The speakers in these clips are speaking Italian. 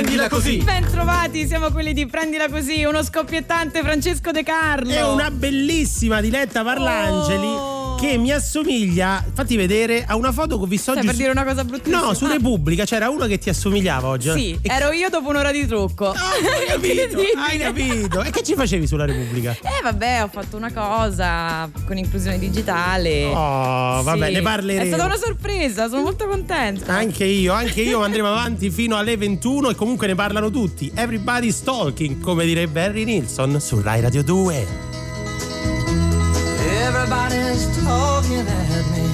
Prendila così. Ben trovati, siamo quelli di Prendila così, uno scoppiettante Francesco De Carlo e una bellissima Diletta Parlangeli che mi assomiglia, fatti vedere, a una foto che ho visto oggi. Stai per dire una cosa bruttissima? No, su Repubblica c'era uno che ti assomigliava oggi. Sì, e ero io dopo un'ora di trucco. Oh, hai capito. E che ci facevi sulla Repubblica? Vabbè, ho fatto una cosa con inclusione digitale. Oh, vabbè, sì, ne parleremo. È stata una sorpresa, sono molto contenta. Anche io andremo avanti fino alle 21 e comunque ne parlano tutti. Everybody's talking, come direbbe Harry Nilsson su Rai Radio 2. Everybody's talking at me,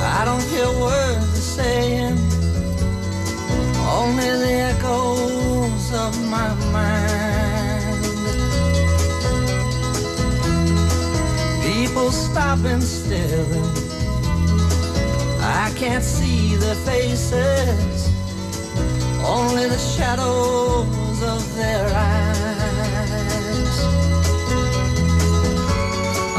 I don't hear words they're saying, only the echoes of my mind. People stopping still, I can't see their faces, only the shadows of their eyes.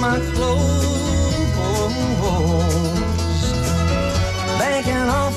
My clothes, banking off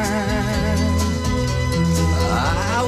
I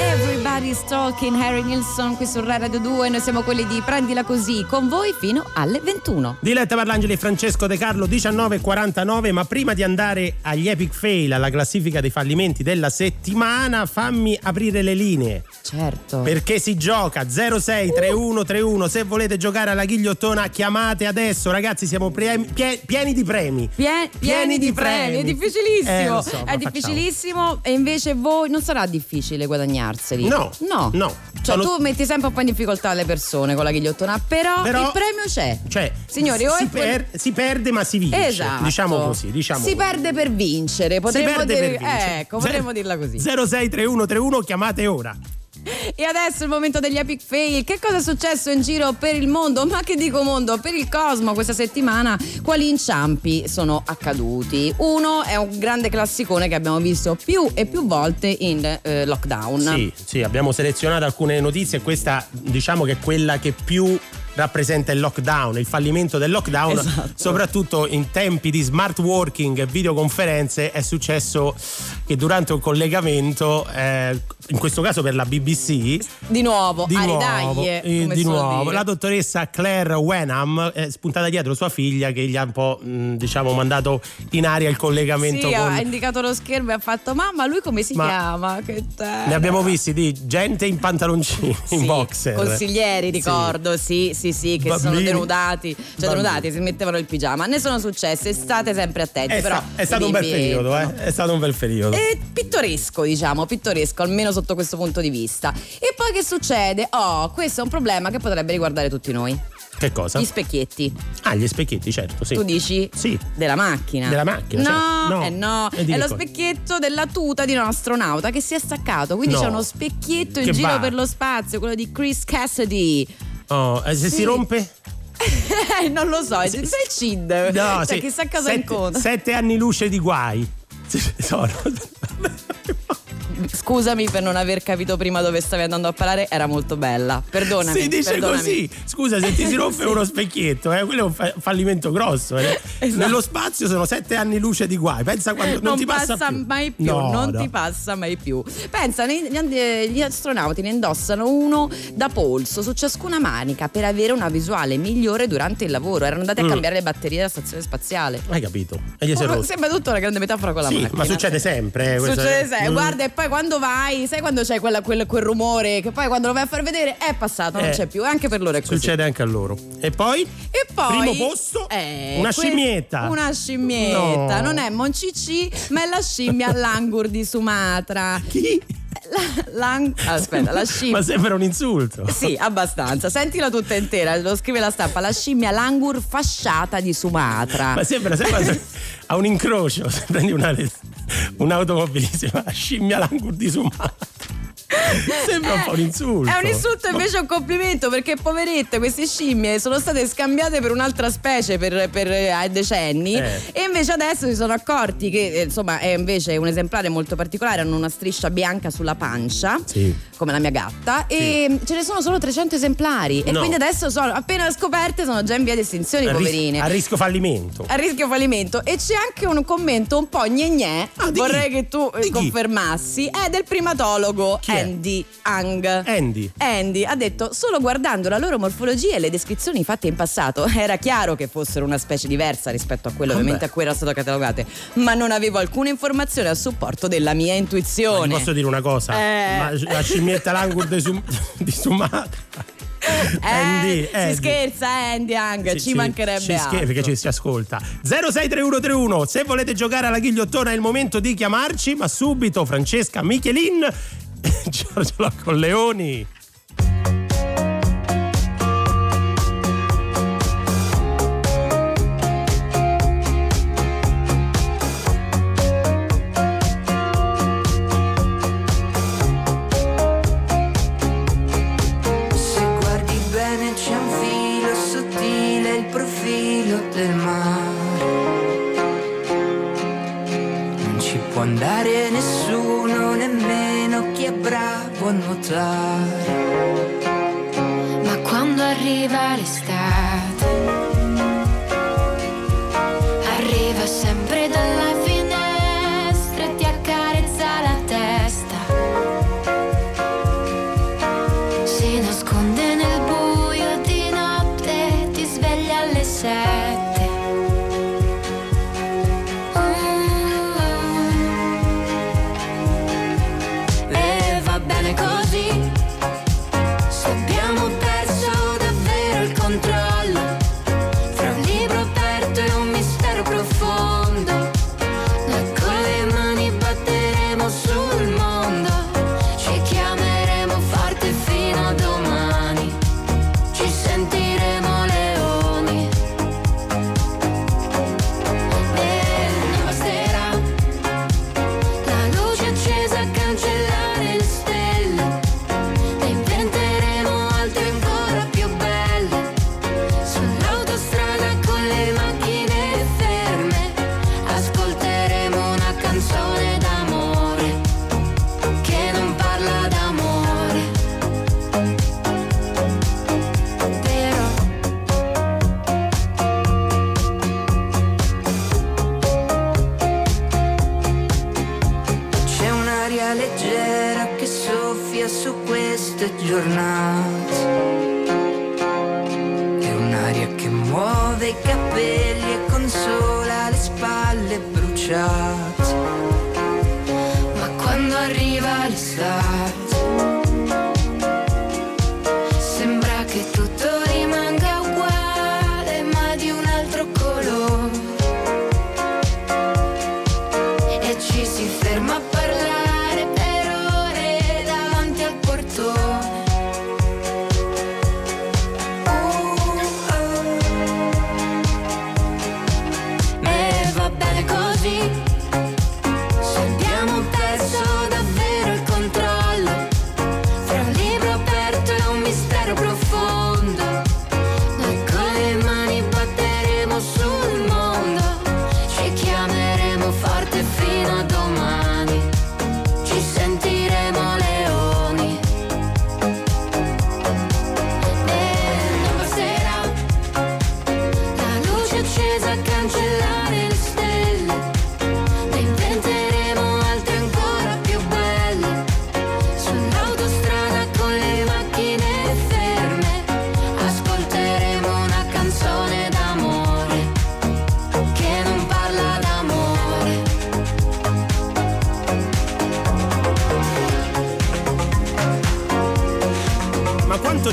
Everybody's talking, Harry Nilsson qui su Rai Radio 2. Noi siamo quelli di Prendila così, con voi fino alle 21. Diletta Parlangeli e Francesco De Carlo, 19:49. Ma prima di andare agli epic fail, alla classifica dei fallimenti della settimana, fammi aprire le linee. Certo. Perché si gioca 06 31 31. Se volete giocare alla ghigliottona chiamate adesso, ragazzi, siamo pieni di premi. Pieni di premi. È difficilissimo. Lo so, è difficilissimo. E invece voi non sarà difficile guadagnarseli. No. Cioè tu metti sempre un po' in difficoltà le persone con la ghigliottona, però il premio c'è. Cioè, signori, si perde ma si vince. Esatto. Diciamo così. Perde per vincere. Potremmo dirla così. 06 31 31, chiamate ora. E adesso il momento degli epic fail. Che cosa è successo in giro per il mondo? Ma che dico mondo? Per il cosmo questa settimana. Quali inciampi sono accaduti? Uno è un grande classicone che abbiamo visto più e più volte in lockdown. Sì, abbiamo selezionato alcune notizie. Questa diciamo che è quella che più rappresenta il lockdown, il fallimento del lockdown. Esatto. Soprattutto in tempi di smart working e videoconferenze è successo che durante un collegamento, in questo caso per la BBC, di nuovo, la dottoressa Claire Wenham è spuntata dietro sua figlia che gli ha un po' mandato in aria il collegamento. Sì, ha indicato lo schermo e ha fatto: mamma, lui come si chiama? Che ne abbiamo visti di gente in pantaloncini, in boxer, consiglieri, ricordo, sì, che bambini, sono denudati, si mettevano il pigiama. Ne sono successe, state sempre attenti. È stato un bel periodo. E pittoresco, almeno sotto questo punto di vista. E poi che succede? Questo è un problema che potrebbe riguardare tutti noi. Che cosa? Gli specchietti. Gli specchietti, certo, sì. Tu dici? Sì. Della macchina. No. È lo specchietto della tuta di un astronauta che si è staccato. Quindi c'è uno specchietto in giro per lo spazio, quello di Chris Cassidy. Se si rompe? Non lo so, è il CID. No, cioè, chissà cosa incontra. 7 anni luce di guai. Sono. Scusami per non aver capito prima dove stavi andando a parlare, era molto bella. Perdonami. Si dice così. Scusa, se ti si rompe uno specchietto, quello è un fallimento grosso. Esatto. Nello spazio sono 7 anni luce di guai. Pensa quando non ti passa più. Mai più. No, non ti passa mai più. Pensa, gli astronauti ne indossano uno da polso su ciascuna manica per avere una visuale migliore durante il lavoro. Erano andati a cambiare le batterie della stazione spaziale. Hai capito? Sembra tutto una grande metafora con la macchina. Ma succede sempre. Succede sempre. Guarda, e poi quando vai, sai quando c'è quel rumore che poi quando lo vai a far vedere è passato, non c'è più, anche per loro è così. Succede anche a loro. E poi primo posto, una scimmietta. Una scimmietta, no. Non è Moncicì, ma è la scimmia Langur di Sumatra. Chi? La scimmia. Ma sembra un insulto. Sì, abbastanza. Sentila tutta intera, lo scrive la stampa. La scimmia Langur fasciata di Sumatra. Ma sembra a un incrocio. Se prendi un'automobilissima scimmia Langur di Sumatra. Sembra un po' un insulto. È un insulto, invece è un complimento, perché poverette queste scimmie sono state scambiate per un'altra specie per decenni e invece adesso si sono accorti che insomma è invece un esemplare molto particolare, hanno una striscia bianca sulla pancia, sì, come la mia gatta, sì, e ce ne sono solo 300 esemplari e quindi adesso sono appena scoperte, sono già in via di estinzione, poverine. A rischio fallimento. E c'è anche un commento un po' gnegnè, vorrei che tu confermassi, è del primatologo Andy Ang. Andy ha detto: solo guardando la loro morfologia e le descrizioni fatte in passato era chiaro che fossero una specie diversa rispetto a quello a cui erano state catalogate, ma non avevo alcuna informazione a supporto della mia intuizione. Ma ti posso dire una cosa? La scimmietta Langur di Sumatra. Andy. Si scherza, Andy Ang, ci mancherebbe altro, perché ci si ascolta. 063131, se volete giocare alla ghigliottona è il momento di chiamarci, ma subito Francesca Michelin, Giorgio Loccolleoni. Se guardi bene c'è un filo sottile, il profilo del mare. Non ci può andare nessuno, nemmeno chi è bravo a nuotare. Ma quando arriva l'estate, arriva sempre dalla finestra e ti accarezza la testa. Si nasconde nel buio di notte, ti sveglia alle 6. È un'aria che muove i capelli e consola le spalle bruciate. Ma quando arriva l'estate, sembra che tutto rimanga uguale, ma di un altro colore, e ci si ferma a parlare. Profondo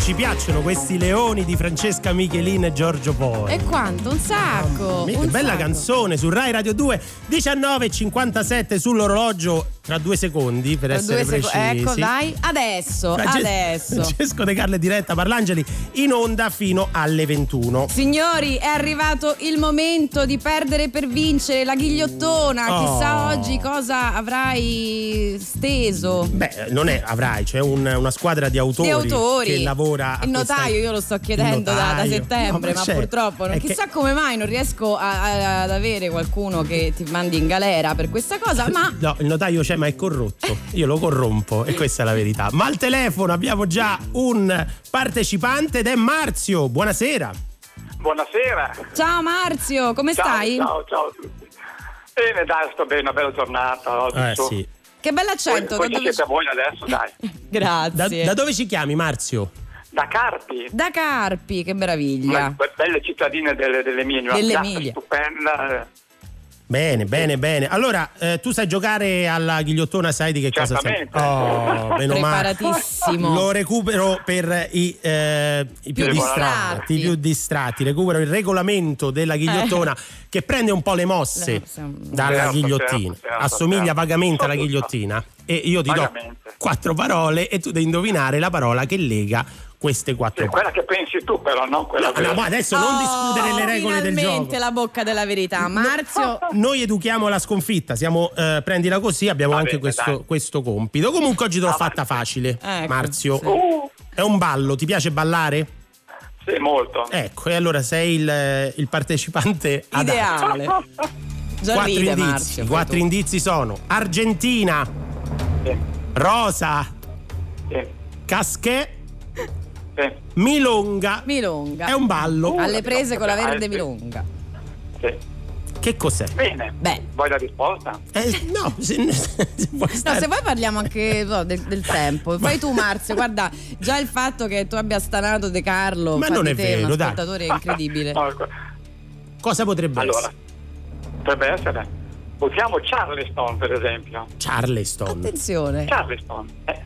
ci piacciono questi leoni di Francesca Michelin e Giorgio Poi. E quanto? Un sacco! Che bella sacco. Canzone su Rai Radio 2, 19:57 sull'orologio. Tra 2 secondi, per essere precisi. Ecco, dai, adesso, adesso. Francesco De Carlo e Diletta Parlangeli in onda fino alle 21. Signori, è arrivato il momento di perdere per vincere la ghigliottona. Oh. Chissà oggi cosa avrai steso. Beh, non è avrai, c'è una squadra di autori, che lavora. Il notaio, io lo sto chiedendo da settembre, no, ma purtroppo non, chissà come mai non riesco ad avere qualcuno che ti mandi in galera per questa cosa, ma... No, il notaio c'è, ma è corrotto, io lo corrompo e questa è la verità. Ma al telefono abbiamo già un partecipante ed è Marzio. Buonasera. Buonasera. Ciao Marzio, come stai? Ciao. Bene, dai, sto bene, una bella giornata oggi. Sì. Che bell'accento. Poi siete a voi adesso, dai. Grazie. Da dove ci chiami, Marzio? Da Carpi, che meraviglia. Belle cittadine dell'Emilia, una piazza stupenda. Bene. Allora, tu sai giocare alla ghigliottona, sai di che cosa sei? Oh, meno male. Preparatissimo. Lo recupero per i più distratti. Recupero il regolamento della ghigliottona, che prende un po' le mosse dalla ghigliottina. Assomiglia vagamente alla ghigliottina. E io ti do 4 parole e tu devi indovinare la parola che lega queste 4 parole. Quella che pensi tu, però, no? Ma adesso non discutere le regole del gioco. Finalmente la bocca della verità, Marzio. Noi educhiamo la sconfitta, siamo prendila così, abbiamo anche questo compito. Comunque oggi te l'ho fatta facile, Marzio. Sì. È un ballo, ti piace ballare? Sì, molto. Ecco, e allora sei il partecipante ideale. 4 indizi sono Argentina, Rosa, Casquet, Milonga. È un ballo. Alle prese con la verde milonga. Sì. Che cos'è? Bene. Vuoi la risposta? No, se vuoi parliamo anche del tempo. Poi tu, Marzio, guarda, già il fatto che tu abbia stanato De Carlo, ma non è vero, un spettatore incredibile. Cosa potrebbe essere? Potrebbe essere, usiamo Charleston, per esempio. Charleston. Attenzione. Charleston. Perché?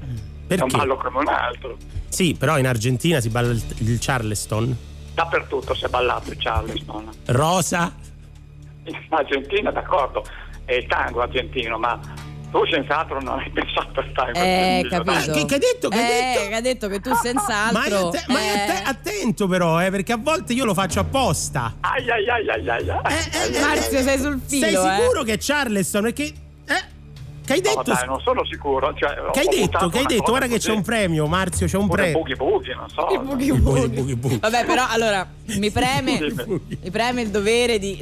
È un ballo come un altro. Sì, però in Argentina si balla il Charleston. Dappertutto si è ballato il Charleston. Rosa? In Argentina, d'accordo, è il tango argentino, ma tu senz'altro non hai pensato al tango. Capito. Che hai detto? Che tu senz'altro. Ma attento però, perché a volte io lo faccio apposta. Marzio, sei sul filo. Sei sicuro che è Charleston? Perché... Che hai detto? Dai, non sono sicuro. Cioè, che hai detto? Guarda che c'è un premio, Marzio, c'è un premio. I buchi, non so. I buchi. Vabbè, però allora mi preme il dovere di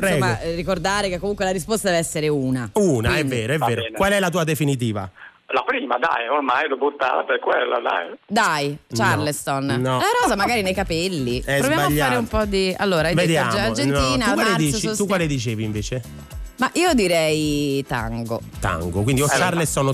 ricordare che comunque la risposta deve essere una. Una, quindi, è vero. Bene. Qual è la tua definitiva? La prima, dai, ormai l'ho buttata per quella, dai. Charleston. No. La rosa magari nei capelli. Proviamo a fare un po' di... Allora, hai detto Argentina, Marzio. Tu quale dicevi invece? Ma io direi tango, quindi o Charleston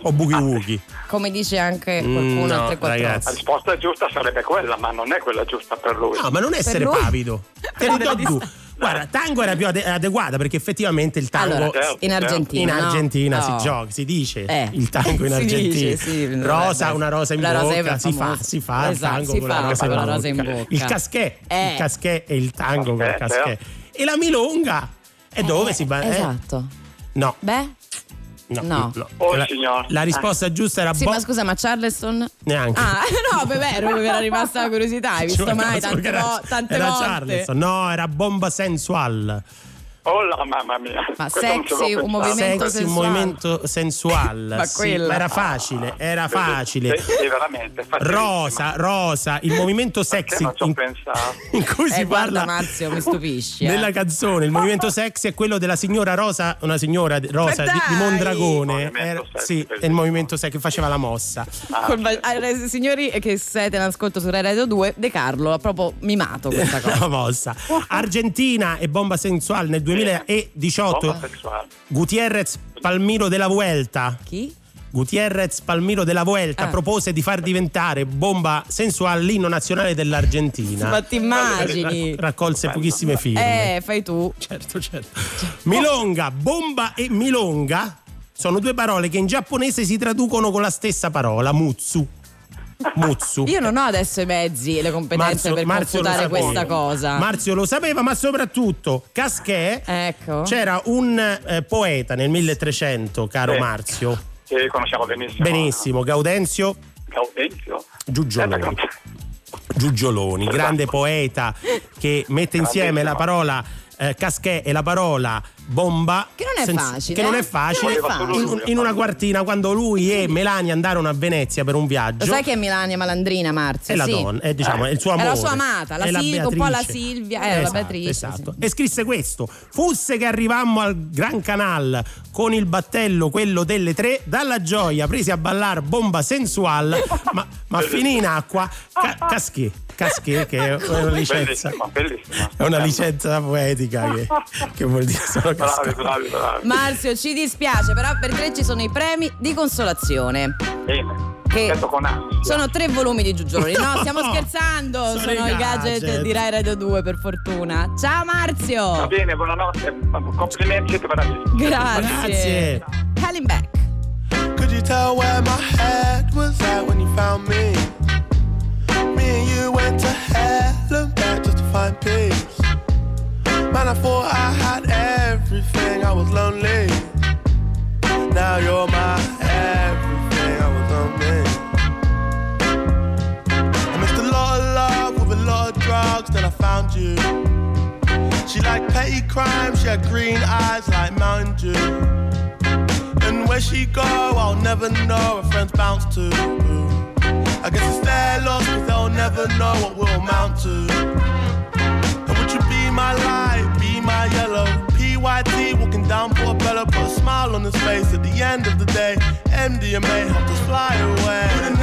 o Boogie Woogie, come dice anche qualcuno al 348. La risposta giusta sarebbe quella, ma non è quella giusta per lui. No, ma non essere pavido. Te lo do tu. Guarda, tango era più adeguata, perché effettivamente il tango in Argentina si dice il tango in Argentina rosa, una rosa in bocca, si fa il tango con la rosa in bocca, il casquet è il tango con il casquet, e la milonga è dove si va? Esatto. No. Beh? No. La risposta giusta era ma scusa, ma Charleston? Neanche. Mi era rimasta la curiosità, hai visto mai tante volte. Charleston. No, era bomba sensual. Oh la mamma mia. Ma sexy, un movimento sensuale. Ma quella era facile. Sì, veramente. Rosa, il movimento sexy. Ma non ci ho pensato. In cui si parla. Marzio, mi stupisci. Nella canzone, il movimento sexy è quello della signora Rosa, una signora Rosa di Mondragone. È il movimento sexy che faceva la mossa. Signori che siete in ascolto su Rai Radio 2, De Carlo ha proprio mimato questa cosa. La mossa. Argentina e bomba sensuale nel 2018. Gutierrez Palmiro della Vuelta. Chi? Gutierrez Palmiro della Vuelta propose di far diventare bomba sensuale l'inno nazionale dell'Argentina. Ma ti immagini? Raccolse pochissime firme. Fai tu. Certo. Milonga, bomba e milonga sono 2 parole che in giapponese si traducono con la stessa parola, mutsu. Muzzu. Io non ho adesso i mezzi e le competenze per confutare questa cosa. Marzio lo sapeva, ma soprattutto Casquet, ecco, c'era un poeta nel 1300, caro Marzio, che conosciamo benissimo. Benissimo, Gaudenzio Giuggioloni, grande poeta che mette insieme la parola Casquet e la parola bomba, che non è facile, in una quartina, quando lui e Melania andarono a Venezia per un viaggio. Lo sai che è Melania malandrina, Marzio? È la donna, è, diciamo, è il suo amore, è la sua amata, la Silvia, un po' la Silvia, esatto, la Beatrice, esatto. Sì. E scrisse questo: "Fusse che arrivammo al Gran Canal con il battello quello delle tre, dalla gioia presi a ballar bomba sensual, ma finì in acqua Casquet", che è una licenza, bellissima. È una licenza poetica che vuol dire solo bravi. Marzio, ci dispiace, però per te ci sono i premi di consolazione. Bene. Che sono 3 volumi di Giuggioloni. No, stiamo scherzando. Sono i gadget di Rai Radio 2, per fortuna. Ciao Marzio. Va bene, buonanotte. Complimenti. Grazie. Calling back. Could you tell where my head was at when you found me? Me and you went to hell and back just to find peace. Man, I thought I had everything, I was lonely. Now you're my everything, I was lonely. I missed a lot of love with a lot of drugs, then I found you. She liked petty crime, she had green eyes like Mountain Dew. And where she go, I'll never know, her friends bounce to. I guess it's their loss, cause they'll never know what we'll amount to. My light, be my yellow PYT, walking down Portobello, put a smile on his face. At the end of the day, MDMA helped us fly away. Who'da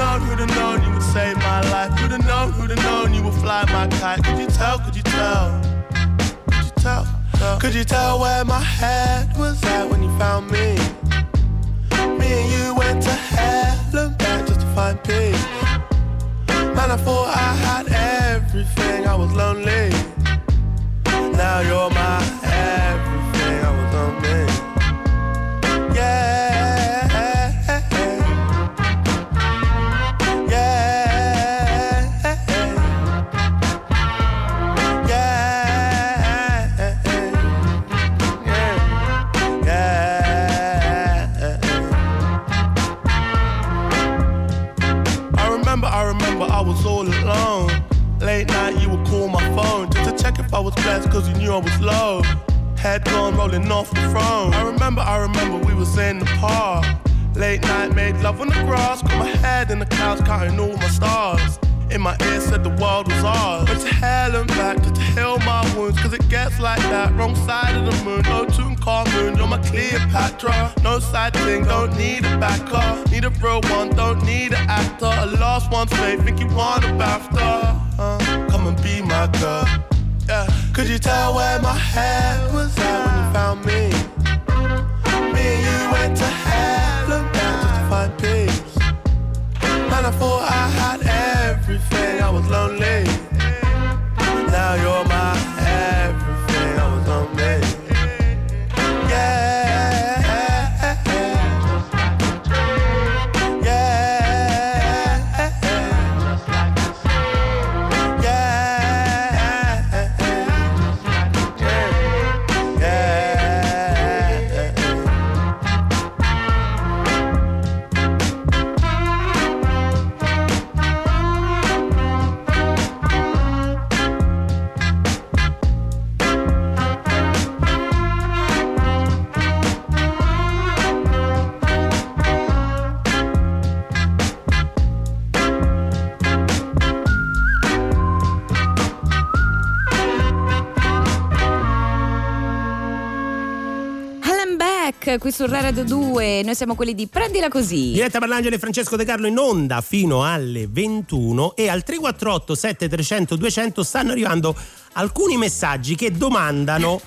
known you would save my life? Who'da known you would fly my kite? Could you tell? Could you tell where my head was at when you found me? Me and you went to hell and back just to find peace. Man, I thought I had everything, I was lonely. Now you're my everything, I was on me. I remember I was all alone. Late night you would call my phone just to check if I was blessed, cause you knew I was low. Head gone rolling off the throne. I remember we was in the park. Late night made love on the grass. Got my head in the clouds counting all my stars. In my ear said the world was ours. Went to hell and back just to heal my wounds, cause it gets like that. Wrong side of the moon, no tune car moon. You're my Cleopatra. No side thing, don't need a backer. Need a real one, don't need an actor. A lost one's fake, think you want a BAFTA. Come and be my girl, yeah. Could you tell where my head was at when you found me? Me and you went to hell and back just to find peace. Man, I thought I had everything, I was lonely. Now you're my everything, I was on me. Qui su Rai Radio 2, noi siamo quelli di Prendila Così. Diletta Parlangeli e Francesco De Carlo in onda fino alle 21, e al 348 7300 200 stanno arrivando alcuni messaggi che domandano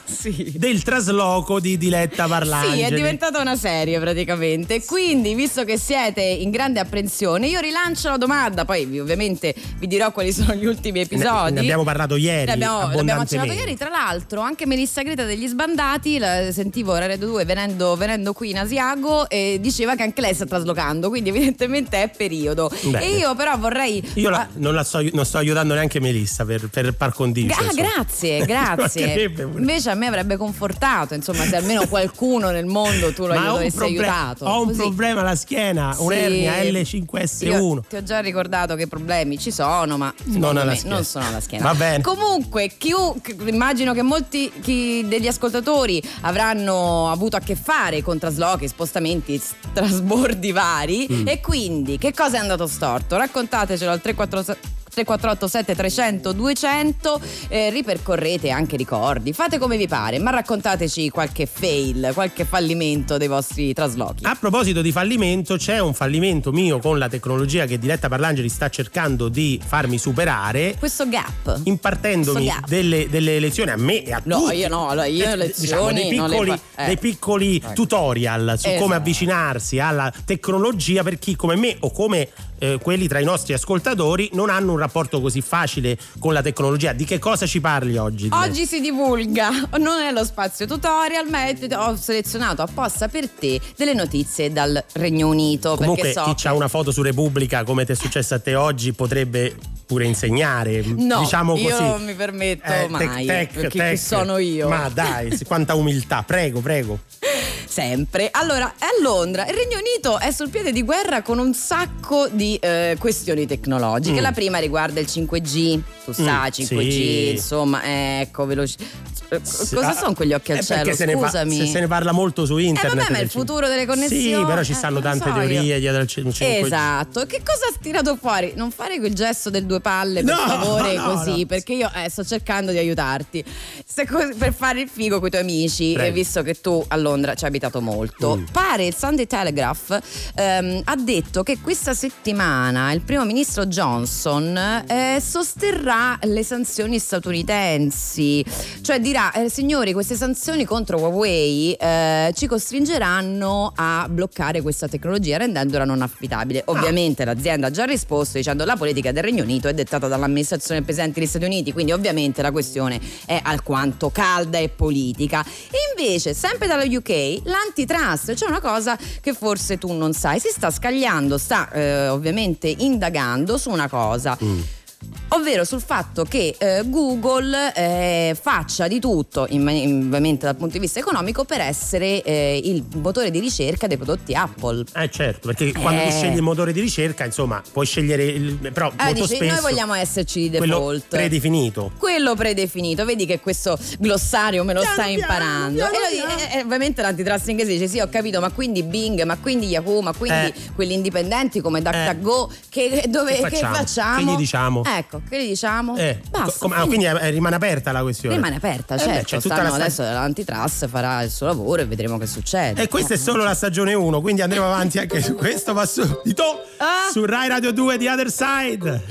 del trasloco di Diletta Parlangeli. Sì, è diventata una serie praticamente. Quindi, visto che siete in grande apprensione, io rilancio la domanda, poi ovviamente vi dirò quali sono gli ultimi episodi. Ne abbiamo parlato ieri, ne abbiamo accennato ieri, tra l'altro anche Melissa Greta degli Sbandati, sentivo Radio 2 venendo qui in Asiago, e diceva che anche lei sta traslocando, quindi evidentemente è periodo. Bene. E io però vorrei... non sto aiutando neanche Melissa per par condicio. Grazie. Invece a me avrebbe confortato, insomma, se almeno qualcuno nel mondo tu lo avessi aiutato. Ho un problema alla schiena, un'ernia L5S1. Io ti ho già ricordato che problemi ci sono, ma non sono alla schiena. Va bene. Comunque, immagino che molti degli ascoltatori avranno avuto a che fare con traslochi, spostamenti, trasbordi vari. E quindi che cosa è andato storto? Raccontatecelo al 348 7300 200. Ripercorrete anche ricordi, fate come vi pare, ma raccontateci qualche fail, qualche fallimento dei vostri traslochi. A proposito di fallimento, c'è un fallimento mio con la tecnologia che Diletta Parlangeli sta cercando di farmi superare, questo gap, impartendomi delle lezioni a me e a tutti. Dei piccoli tutorial su come avvicinarsi alla tecnologia per chi come me o come quelli tra i nostri ascoltatori non hanno un rapporto così facile con la tecnologia. Di che cosa ci parli oggi? Oggi si divulga, non è lo spazio tutorial, ma ho selezionato apposta per te delle notizie dal Regno Unito. Comunque so chi c'ha una foto su Repubblica, come ti è successo a te oggi, potrebbe pure insegnare. No, diciamo così. Io non mi permetto mai, perché sono io. Ma dai, quanta umiltà, prego. Sempre. Allora, a Londra il Regno Unito è sul piede di guerra con un sacco di questioni tecnologiche. La prima riguarda il 5G. Tu sai, 5G, insomma, ecco, cosa sono quegli occhi al cielo? Scusami. Se ne parla molto su internet. Vabbè, ma è il futuro delle connessioni. Sì, però ci stanno tante teorie dietro al 5G. Esatto. Che cosa ha tirato fuori? Non fare quel gesto del due palle, per favore, perché io sto cercando di aiutarti. Per fare il figo con i tuoi amici, visto che tu a Londra ci abitato molto. Pare il Sunday Telegraph ha detto che questa settimana il primo ministro Johnson sosterrà le sanzioni statunitensi, cioè dirà signori, queste sanzioni contro Huawei ci costringeranno a bloccare questa tecnologia rendendola non affidabile. Ovviamente l'azienda ha già risposto dicendo la politica del Regno Unito è dettata dall'amministrazione presente degli Stati Uniti, quindi ovviamente la questione è alquanto calda e politica. E invece sempre dalla UK l'antitrust, cioè una cosa che forse tu non sai, si sta scagliando, sta ovviamente indagando su una cosa, ovvero sul fatto che Google faccia di tutto, ovviamente dal punto di vista economico, per essere il motore di ricerca dei prodotti Apple. Certo, perché quando tu scegli il motore di ricerca, insomma, puoi scegliere però molto spesso noi vogliamo esserci di default, quello predefinito. Vedi che questo glossario me lo stai imparando. E ovviamente l'antitrust inglese dice sì, ho capito, ma quindi Bing, ma quindi Yahoo, ma quindi quelli indipendenti come DuckDuckGo, che facciamo? Che gli diciamo? Ecco, che gli diciamo? Basta. Quindi rimane aperta la questione. Rimane aperta, certo. Adesso l'antitrust farà il suo lavoro e vedremo che succede. E questa è solo la stagione 1, quindi andremo avanti anche su questo. Ma subito su Rai Radio 2 di Other Side.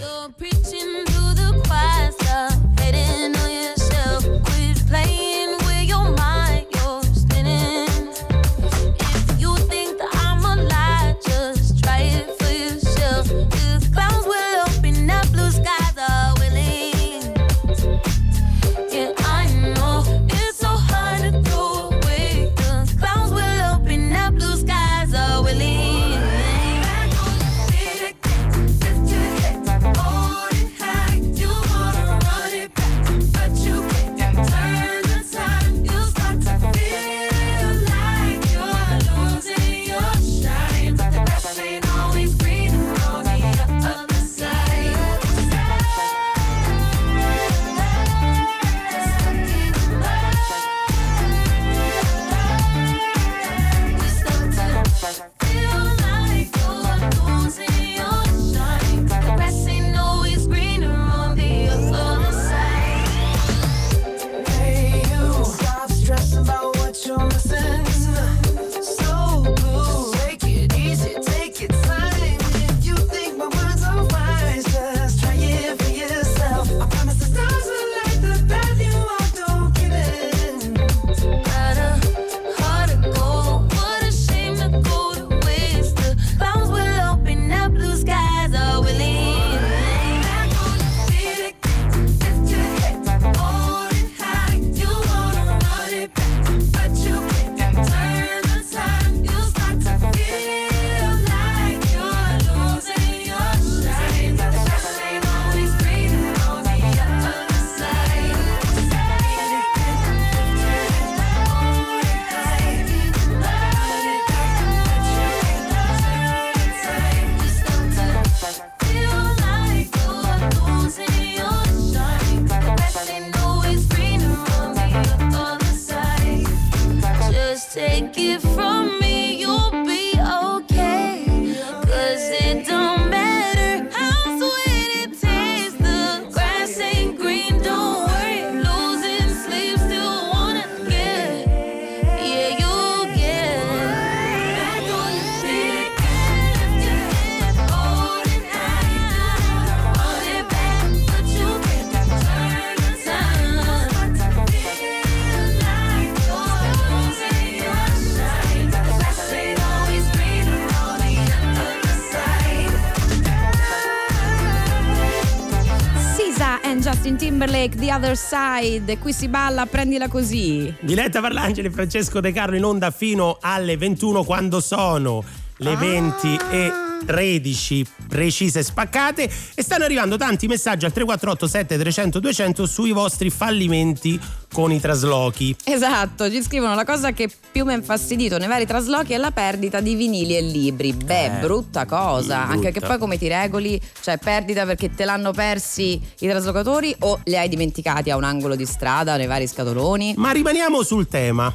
Timberlake, The Other Side. Qui si balla, prendila così. Diletta Parlangeli, Francesco De Carlo in onda fino alle 21, quando sono le 20:13 precise spaccate, e stanno arrivando tanti messaggi al 3487 300 200 sui vostri fallimenti con i traslochi. Esatto, ci scrivono: la cosa che più mi ha infastidito nei vari traslochi è la perdita di vinili e libri. Beh, brutta cosa, brutta. Anche che poi come ti regoli, cioè perdita perché te l'hanno persi i traslocatori o li hai dimenticati a un angolo di strada, nei vari scatoloni. Ma rimaniamo sul tema.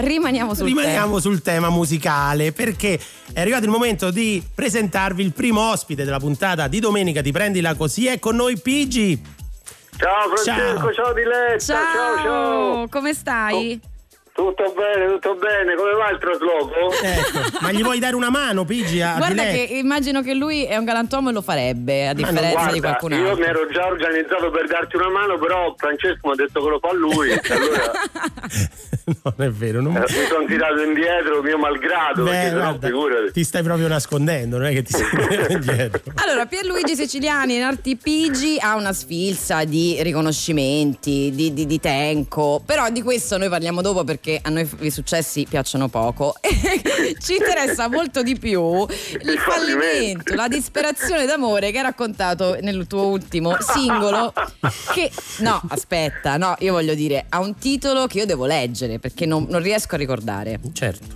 Rimaniamo sul tema musicale, perché è arrivato il momento di presentarvi il primo ospite della puntata di domenica di Prendila Così. È con noi Pigi. Ciao Francesco, ciao Diletta, ciao. Come stai? Tutto bene, come va il trasloco? Ecco, ma gli vuoi dare una mano, Pigi? Guarda Diletta, che immagino che lui è un galantuomo e lo farebbe, a differenza di qualcun altro. Io mi ero già organizzato per darti una mano, però Francesco mi ha detto che lo fa lui. Allora non è vero, non mi sono tirato indietro, mio malgrado. Beh, guarda, ti stai proprio nascondendo, non è che ti stai tirando indietro. Allora, Pierluigi Siciliani in arti Pigi ha una sfilza di riconoscimenti, di Tenco, però di questo noi parliamo dopo, perché a noi i successi piacciono poco. Ci interessa molto di più il fallimento, la disperazione d'amore che hai raccontato nel tuo ultimo singolo, che io voglio dire, ha un titolo che io devo leggere perché non riesco a ricordare. Certo.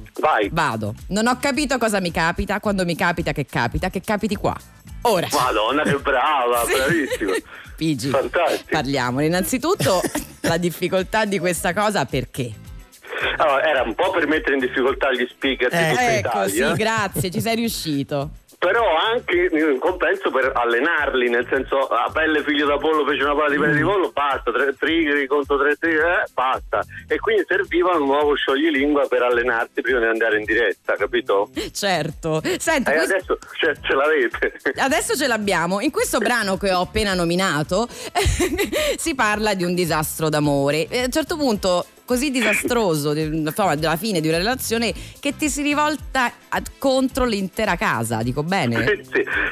Vado. Non ho capito cosa mi capita, quando mi capita, che capiti qua. Ora. Madonna, che brava, sì. Bravissimo. Pigi, fantastico. Parliamone innanzitutto la difficoltà di questa cosa, perché? Allora, era un po' per mettere in difficoltà gli speaker di tutta Italia. Sì, grazie, ci sei riuscito. Però anche in compenso per allenarli, nel senso, a pelle figlio d'Apollo fece una palla di pelle di pollo, basta, tre trigri contro tre trigri, basta. E quindi serviva un nuovo scioglilingua per allenarsi prima di andare in diretta, capito? Certo. Senti, adesso ce l'avete. Adesso ce l'abbiamo. In questo brano che ho appena nominato si parla di un disastro d'amore. A un certo punto così disastroso, della fine di una relazione, che ti si rivolta contro l'intera casa, dico bene?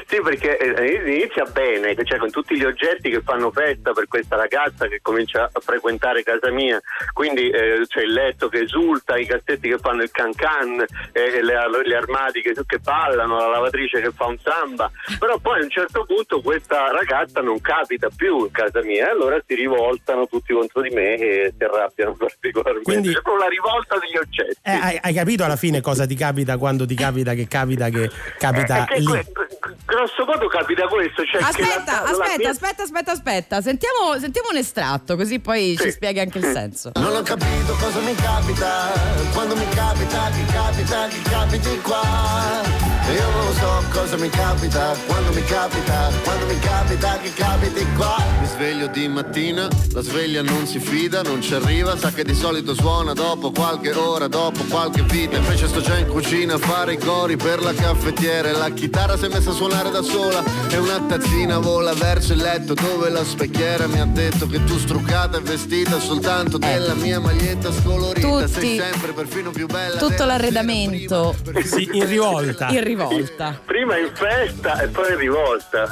Sì, perché inizia bene, cioè con tutti gli oggetti che fanno festa per questa ragazza che comincia a frequentare casa mia, quindi c'è il letto che esulta, i cassetti che fanno il can-can, gli armadi che ballano, la lavatrice che fa un samba, però poi a un certo punto questa ragazza non capita più in casa mia, allora si rivoltano tutti contro di me e si arrabbiano. Quindi con la rivolta degli oggetti hai capito alla fine cosa ti capita quando ti capita che capita lì. Grosso modo capita questo, cioè aspetta, sentiamo un estratto così poi ci spieghi anche il senso. Non ho capito cosa mi capita, quando mi capita, che capiti qua. Io non so cosa mi capita, quando mi capita, che capiti qua. Mi sveglio di mattina, la sveglia non si fida, non ci arriva, sa che di solito suona dopo qualche ora, dopo qualche vita. Invece sto già in cucina a fare i cori per la caffettiera e la chitarra si è messa a suonare da sola e una tazzina vola verso il letto dove la specchiera mi ha detto che tu struccata e vestita soltanto della mia maglietta scolorita. Sei sempre perfino più bella. Tutto l'arredamento in rivolta. Prima in festa e poi in rivolta,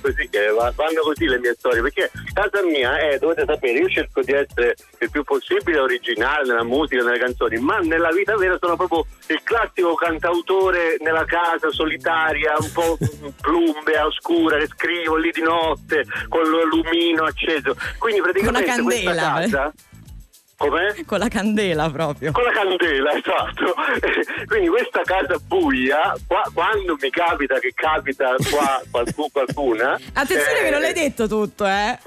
così che vanno così le mie storie, perché casa mia dovete sapere, io cerco di essere il più possibile originale nella musica, nelle canzoni, ma nella vita vera sono proprio il classico cantautore nella casa solitaria, un po' plumbea, oscura, che scrivo lì di notte con il lumino acceso, quindi praticamente con una candela, questa casa Com'è? Con la candela proprio. Con la candela, esatto. Quindi questa casa buia, quando mi capita che capita qua qualcuna. Attenzione che non l'hai detto tutto, eh?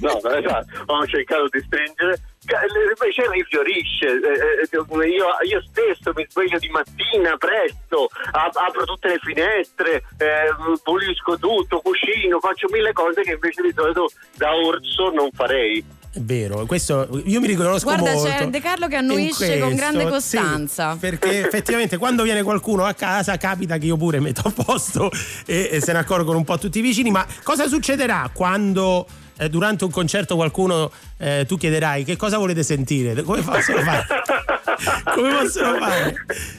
No, esatto. Ho cercato di stringere. Invece rifiorisce, io stesso mi sveglio di mattina presto, apro tutte le finestre, pulisco tutto, cucino, faccio mille cose che invece di solito da orso non farei. È vero, questo io mi riconosco molto. Guarda, c'è De Carlo che annuisce questo, con grande costanza. Sì, perché effettivamente quando viene qualcuno a casa capita che io pure metto a posto e se ne accorgono un po' tutti i vicini. Ma cosa succederà quando durante un concerto qualcuno tu chiederai che cosa volete sentire? Come faccio a fare? Come possono fare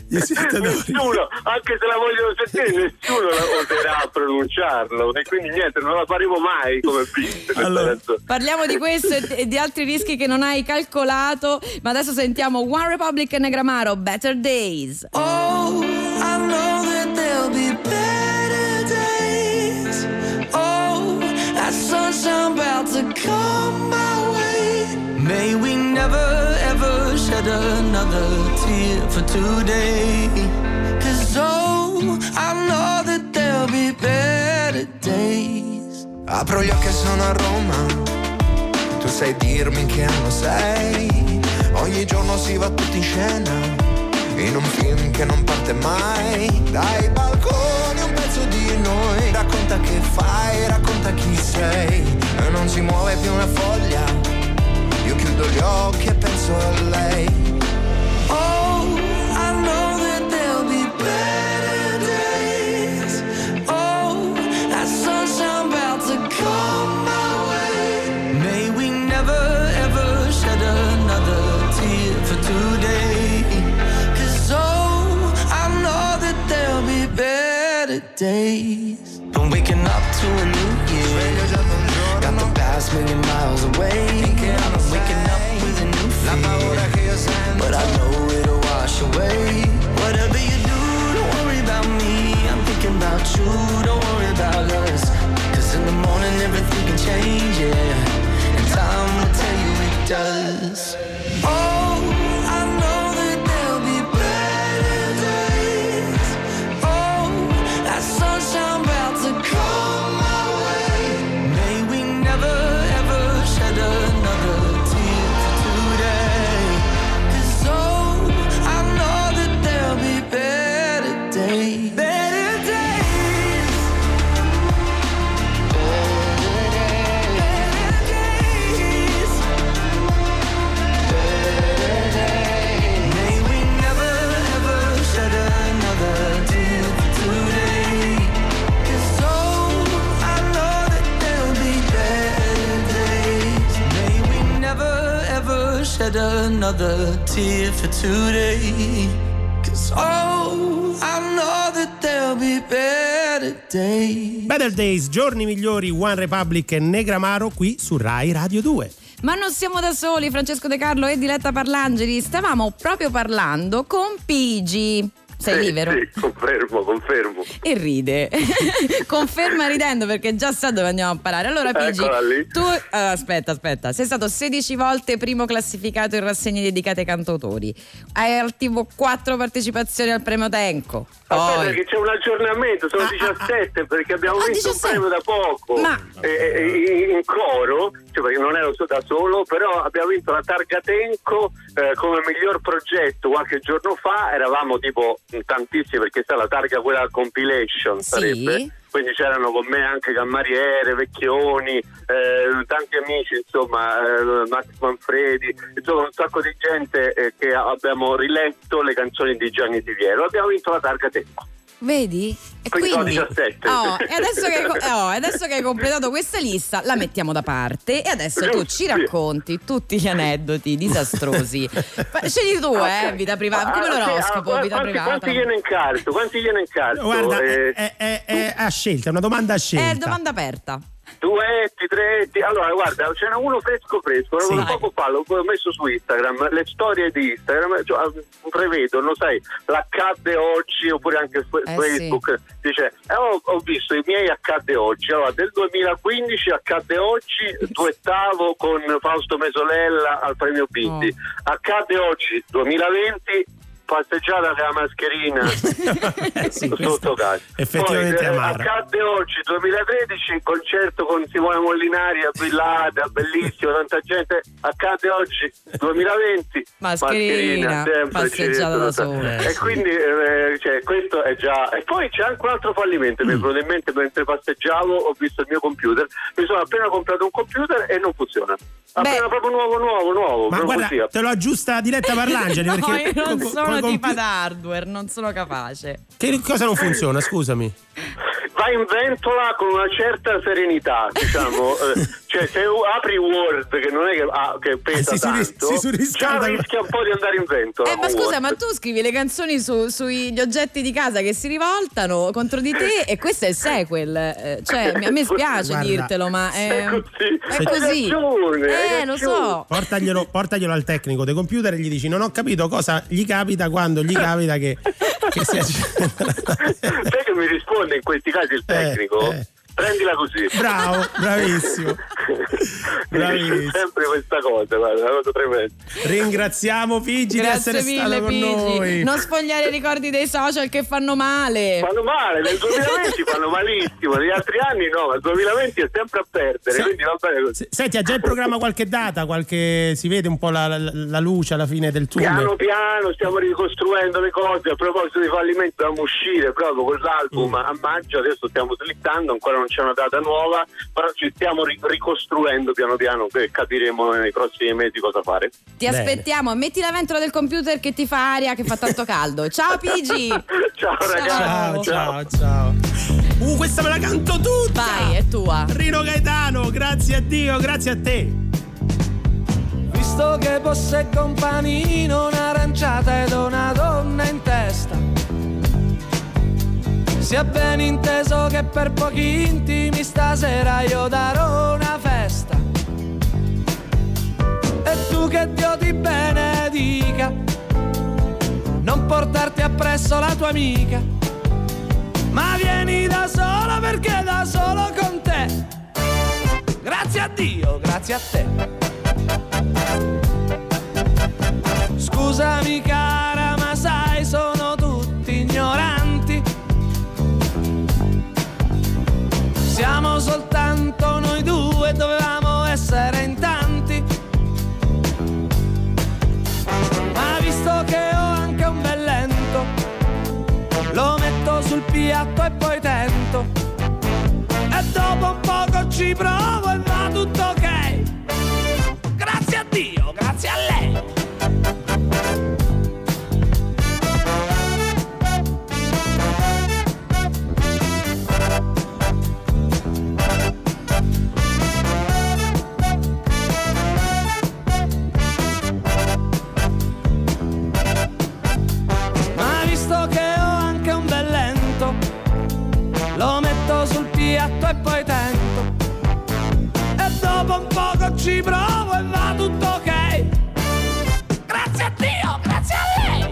gli spettatori? Nessuno, anche se la vogliono sentire, nessuno la oserà a pronunciarlo, e quindi niente, non la faremo mai come piste. Allora, parliamo di questo e di altri rischi che non hai calcolato, ma adesso sentiamo One Republic e Negramaro, Better Days. Oh, I know that there'll be better days. Oh, that sunshine about to come my way. May we never ever shed another tear for today. 'Cause oh, I know that there'll be better days. Apro gli occhi e sono a Roma. Tu sai dirmi che anno sei. Ogni giorno si va tutti in scena, in un film che non parte mai. Dai balconi un pezzo di noi, racconta che fai, racconta chi sei. E non si muove più una foglia, io chiudo gli occhi e penso a lei. Oh, I know that there'll be better days. Oh, that sunshine about to come my way. May we never ever shed another for today, 'cause oh, I know that there'll be better days. Been waking up to a new year, got the past million miles away. I'm waking up with a new fear, but I know it'll wash away. Whatever you do, don't worry about me, I'm thinking about you, don't worry about us. 'Cause in the morning everything can change, yeah, and time will tell you it does. Oh, another tear for today, 'cause oh, I know that there'll be better days. Better days, giorni migliori, One Republic e Negramaro qui su Rai Radio 2. Ma non siamo da soli, Francesco De Carlo e Diletta Parlangeli, stavamo proprio parlando con Pigi. Sei libero? Sì, confermo. E ride. Conferma ridendo, perché già sa dove andiamo a parare. Allora Pigi, tu aspetta, sei stato 16 volte primo classificato in rassegne dedicate ai cantautori. Hai attivo 4 partecipazioni al premio Tenco. Aspetta, che c'è un aggiornamento, sono 17 perché abbiamo vinto un premio da poco. Ma in coro, cioè, perché non ero da solo, però abbiamo vinto la targa Tenco come miglior progetto qualche giorno fa, eravamo tipo tantissimi, perché sta la targa quella compilation, sì, sarebbe, quindi c'erano con me anche Cammariere, Vecchioni, tanti amici, insomma, Max Manfredi, insomma un sacco di gente che abbiamo riletto le canzoni di Gianni Siviero, abbiamo vinto la targa Tempo. Vedi? E quindi sono 17. Adesso che hai completato questa lista la mettiamo da parte e adesso tu ci racconti tutti gli aneddoti disastrosi. Scegli tu, okay. Vita privata, come l'oroscopo, vita privata. Quanti gliene incarto? Guarda, è a scelta, è una domanda a scelta. È domanda aperta. Duetti, tretti, allora guarda, c'era uno fresco, sì, poco fa l'ho messo su Instagram, le storie di Instagram, cioè, prevedono, sai, l'accadde oggi, oppure anche Facebook, sì, dice, ho visto i miei accadde oggi, allora del 2015 accadde oggi, duettavo con Fausto Mesolella al premio Pindi, accadde oggi 2020, passeggiata della mascherina sotto casa. Effettivamente accadde oggi 2013, concerto con Simone Mollinari a Villada, bellissimo, tanta gente. Accadde oggi 2020, mascherina sempre, passeggiata da sola. E quindi cioè, questo è già. E poi c'è anche un altro fallimento, mi è venuto in mente mentre passeggiavo, ho visto il mio computer, mi sono appena comprato un computer e non funziona. Appena proprio nuovo. Ma guarda, così, te lo aggiusta Diletta Parlangeli. No, perché io non sono tipa d'hardware, non sono capace. Che cosa non funziona, scusami? va in ventola con una certa serenità, diciamo. Cioè, se apri Word, che non è che pesa tanto, già rischia un po' di andare in ventola. Ma scusa, Word. Ma tu scrivi le canzoni sugli oggetti di casa che si rivoltano contro di te, e questo è il sequel. Cioè, a me spiace dirtelo, ma è così. Lo so. Portaglielo al tecnico dei computer e gli dici: non ho capito cosa gli capita quando gli capita che sia. Sai che mi risponde in questi casi il tecnico? Prendila così. Bravo, bravissimo. Sempre questa cosa, guarda, una cosa tremenda. Ringraziamo Pigi di essere stato con noi. Non sfogliare i ricordi dei social che fanno male. Fanno male, nel 2020 fanno malissimo, negli altri anni no, ma il 2020 è sempre a perdere, quindi va bene così. Senti, ha già in programma qualche data, si vede un po' la luce alla fine del tunnel? Piano piano stiamo ricostruendo le cose. A proposito di fallimento, dobbiamo uscire proprio con l'album a maggio, adesso stiamo slittando, ancora non c'è una data nuova, però ci stiamo ricostruendo piano piano, che capiremo nei prossimi mesi cosa fare. Ti aspettiamo, metti la ventola del computer che ti fa aria, che fa tanto caldo. Ciao Pigi. Ciao ragazzi. Ciao. Questa me la canto tutta. Vai, è tua. Rino Gaetano, grazie a Dio, grazie a te. Visto che posse companino, un'aranciata ed una donna in testa, si è ben inteso che per pochi intimi stasera io darò una festa. E tu che Dio ti benedica, non portarti appresso la tua amica, ma vieni da solo, perché da solo con te, grazie a Dio, grazie a te. Scusami cara, ma sai sono tutti ignoranti, siamo soltanto noi due, dovevamo essere in tanti. Ma visto che ho anche un bel lento, lo metto sul piatto e poi tento, e dopo un poco ci provo e va tutto ok, grazie a Dio, grazie a lei. Lo metto sul piatto e poi tento, e dopo un poco ci provo e va tutto ok, grazie a Dio, grazie a lei.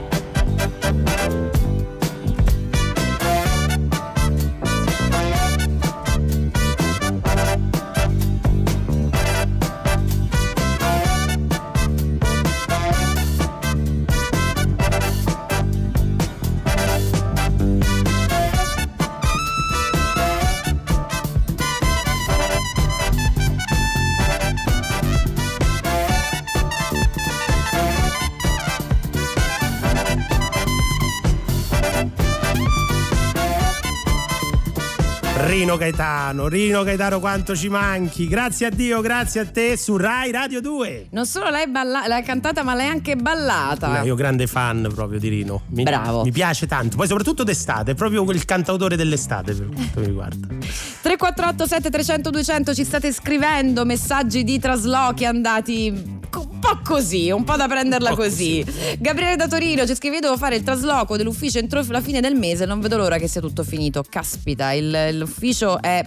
Rino Gaetano, quanto ci manchi, grazie a Dio, grazie a te, su Rai Radio 2. Non solo lei l'ha cantata, ma l'hai anche ballata. Io grande fan proprio di Rino. Bravo. Mi piace tanto, poi soprattutto d'estate, è proprio quel cantautore dell'estate per quanto mi riguarda. 348 7300 200, ci state scrivendo messaggi di traslochi andati un po' così, un po' da prenderla così. Gabriele da Torino ci scrive: devo fare il trasloco dell'ufficio entro la fine del mese, non vedo l'ora che sia tutto finito. Caspita, l'ufficio è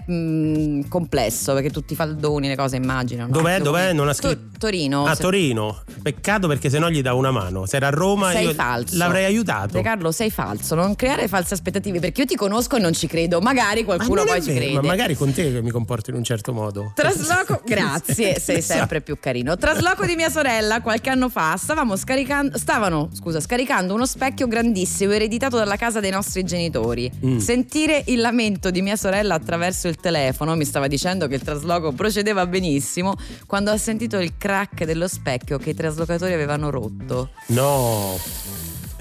complesso, perché tutti i faldoni, le cose, immagino. Dov'è? Non ha scritto. Torino. A Torino. Peccato, perché sennò gli dà una mano. Se era a Roma io l'avrei aiutato. De Carlo, sei falso, non creare false aspettative, perché io ti conosco e non ci credo. Magari qualcuno poi ci crede. Ma magari con te che mi comporto in un certo modo. Trasloco, grazie, sei sempre più carino. Trasloco di mia sorella, qualche anno fa stavano scaricando uno specchio grandissimo ereditato dalla casa dei nostri genitori. Sentire il lamento di mia sorella attraverso il telefono, mi stava dicendo che il trasloco procedeva benissimo, quando ha sentito il crack dello specchio che i traslocatori avevano rotto. No.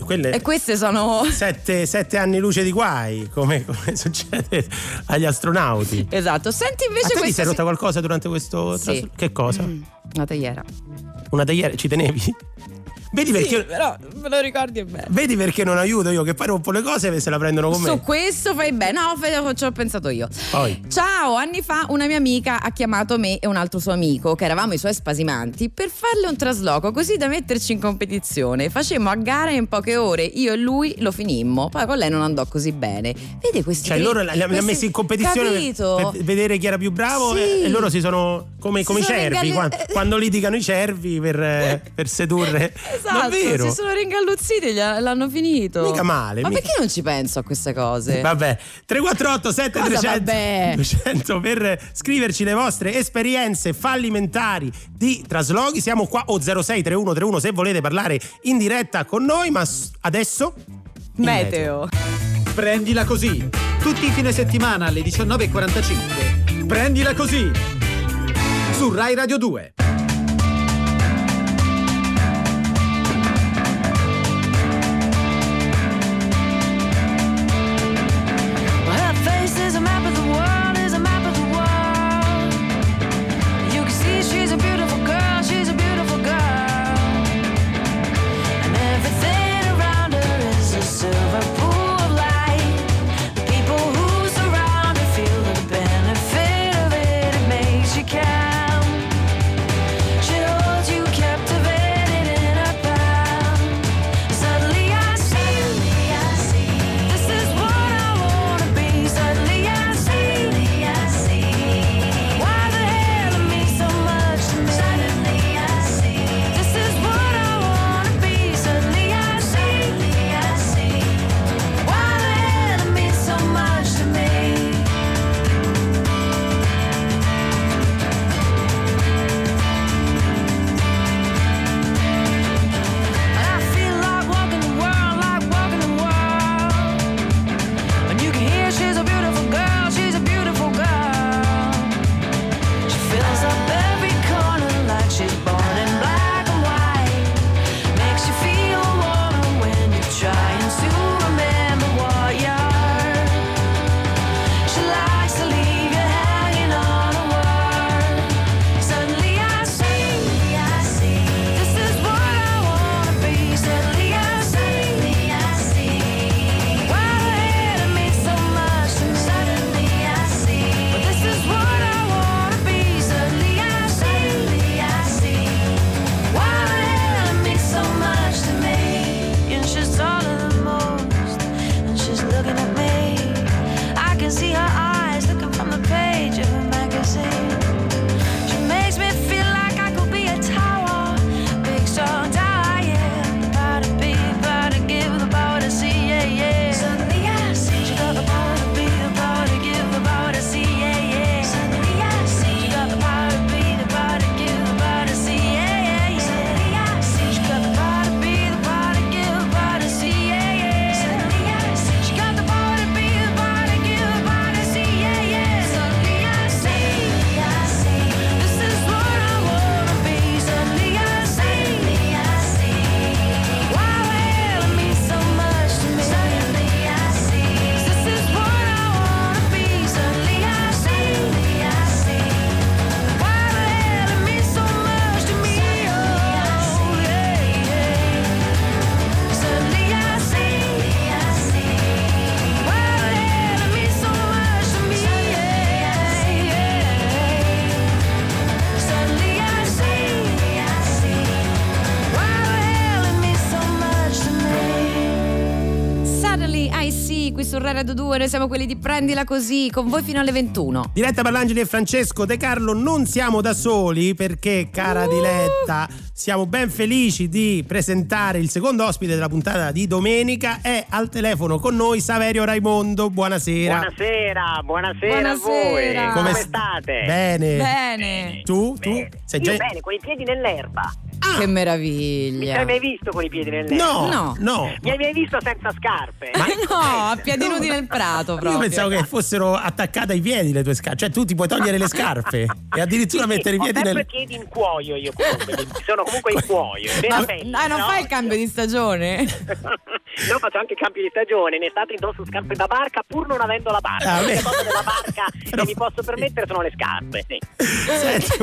E queste sono 7 anni luce di guai, come succede agli astronauti. Esatto. Senti invece, ti sei rotta qualcosa durante questo? Sì. Che cosa? Una tagliera. Ci tenevi? Vedi perché. Sì, però me lo ricordi è bello. Vedi perché non aiuto io, che poi rompo le cose e se la prendono con me. Su questo fai bene. No, ci ho pensato io. Poi. Ciao, anni fa una mia amica ha chiamato me e un altro suo amico, che eravamo i suoi spasimanti, per farle un trasloco così da metterci in competizione. Facemmo a gara in poche ore, io e lui lo finimmo. Poi con lei non andò così bene. Vedi questi. Cioè, loro li hanno messi in competizione per vedere chi era più bravo, sì. E loro si sono come i cervi. Quando litigano i cervi per sedurre. Esatto, davvero? Si sono ringalluzziti e l'hanno finito. Mica male. Ma perché non ci penso a queste cose? Vabbè, 348 7300 per scriverci le vostre esperienze fallimentari di trasloghi. Siamo qua, o 06 31 31, se volete parlare in diretta con noi. Ma adesso Meteo. Prendila così, tutti i fine settimana alle 19.45. Prendila così su Rai Radio 2. Su Rai Radio 2, noi siamo quelli di Prendila Così, con voi fino alle 21. Diletta Parlangeli e Francesco De Carlo, non siamo da soli perché, cara Diletta, siamo ben felici di presentare il secondo ospite della puntata di domenica. È al telefono con noi Saverio Raimondo. Buonasera. Buonasera a voi. Come state? Bene. Tu? Sei già bene, con i piedi nell'erba. Ah, che meraviglia. Mi hai mai visto con i piedi nell'erba? No. Mi hai mai visto senza scarpe? Ma no, a piedi nudi nel prato proprio. Io pensavo che fossero attaccate ai piedi le tue scarpe. Cioè tu ti puoi togliere le scarpe e addirittura mettere i piedi nel... Ho sempre piedi in cuoio io comunque. Sono comunque in cuoio. Ma non fai il cambio di stagione? No, faccio anche campi di stagione, in estate indosso scarpe da barca pur non avendo la barca. Le cose della barca che mi posso permettere sono le scarpe, sì. Senti,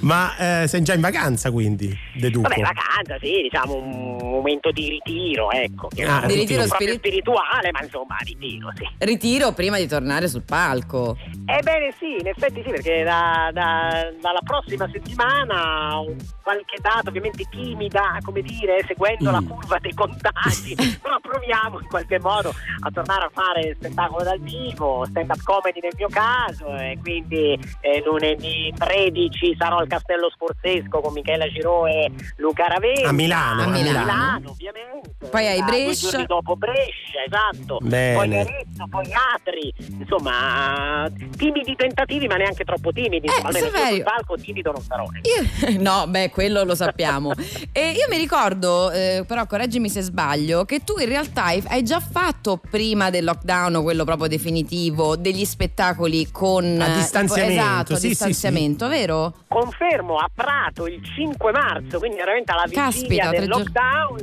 ma sei già in vacanza, quindi deduco? Vabbè, vacanza, sì, diciamo un momento di ritiro, ecco, di ritiro spirituale, ma insomma ritiro, sì. Ritiro prima di tornare sul palco. Ebbene sì, in effetti sì, perché dalla prossima settimana qualche data, ovviamente timida, come dire, seguendo la curva dei contagi, però proviamo in qualche modo a tornare a fare spettacolo dal vivo, stand up comedy nel mio caso, e quindi lunedì 13 sarò al Castello Sforzesco con Michela Girò e Luca Ravelli a Milano, ovviamente. Poi hai Brescia, 2 giorni dopo Brescia, esatto. Bene. Poi Arezzo, poi Atri, insomma timidi tentativi, ma neanche troppo timidi, almeno sul palco timido non sarò. No, beh, quello lo sappiamo. E io mi ricordo, però correggimi se sbaglio, che tu in realtà hai già fatto prima del lockdown, o quello proprio definitivo, degli spettacoli con a distanziamento, esatto, sì, distanziamento, sì, sì, vero? Confermo, a Prato il 5 marzo, quindi veramente alla vigilia del lockdown,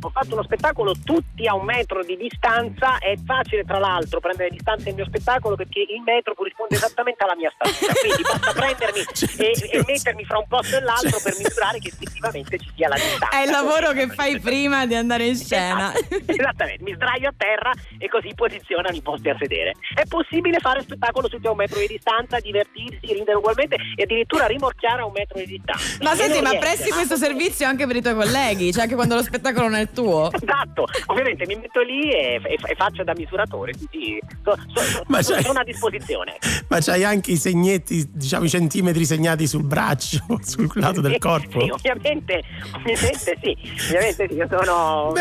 ho fatto uno spettacolo tutti a 1 metro di distanza. È facile, tra l'altro, prendere distanza nel mio spettacolo, perché il metro corrisponde esattamente alla mia statura, quindi basta prendermi e mettermi fra un posto e l'altro per misurare che effettivamente ci sia la distanza. È il lavoro che fai prima di andare in scena. Esattamente, mi sdraio a terra e così posizionano i posti a sedere. È possibile fare spettacolo tutti a 1 metro di distanza, divertirsi, ridere ugualmente e addirittura rimorchiare a 1 metro di distanza. Ma senti, ma presti questo servizio anche per i tuoi colleghi, cioè anche quando lo spettacolo non è tuo? Esatto, ovviamente mi metto lì e faccio da misuratore, quindi sono a disposizione. Ma c'hai anche i segnetti, diciamo i centimetri segnati sul braccio, sul lato del corpo? Sì, ovviamente sì, io sono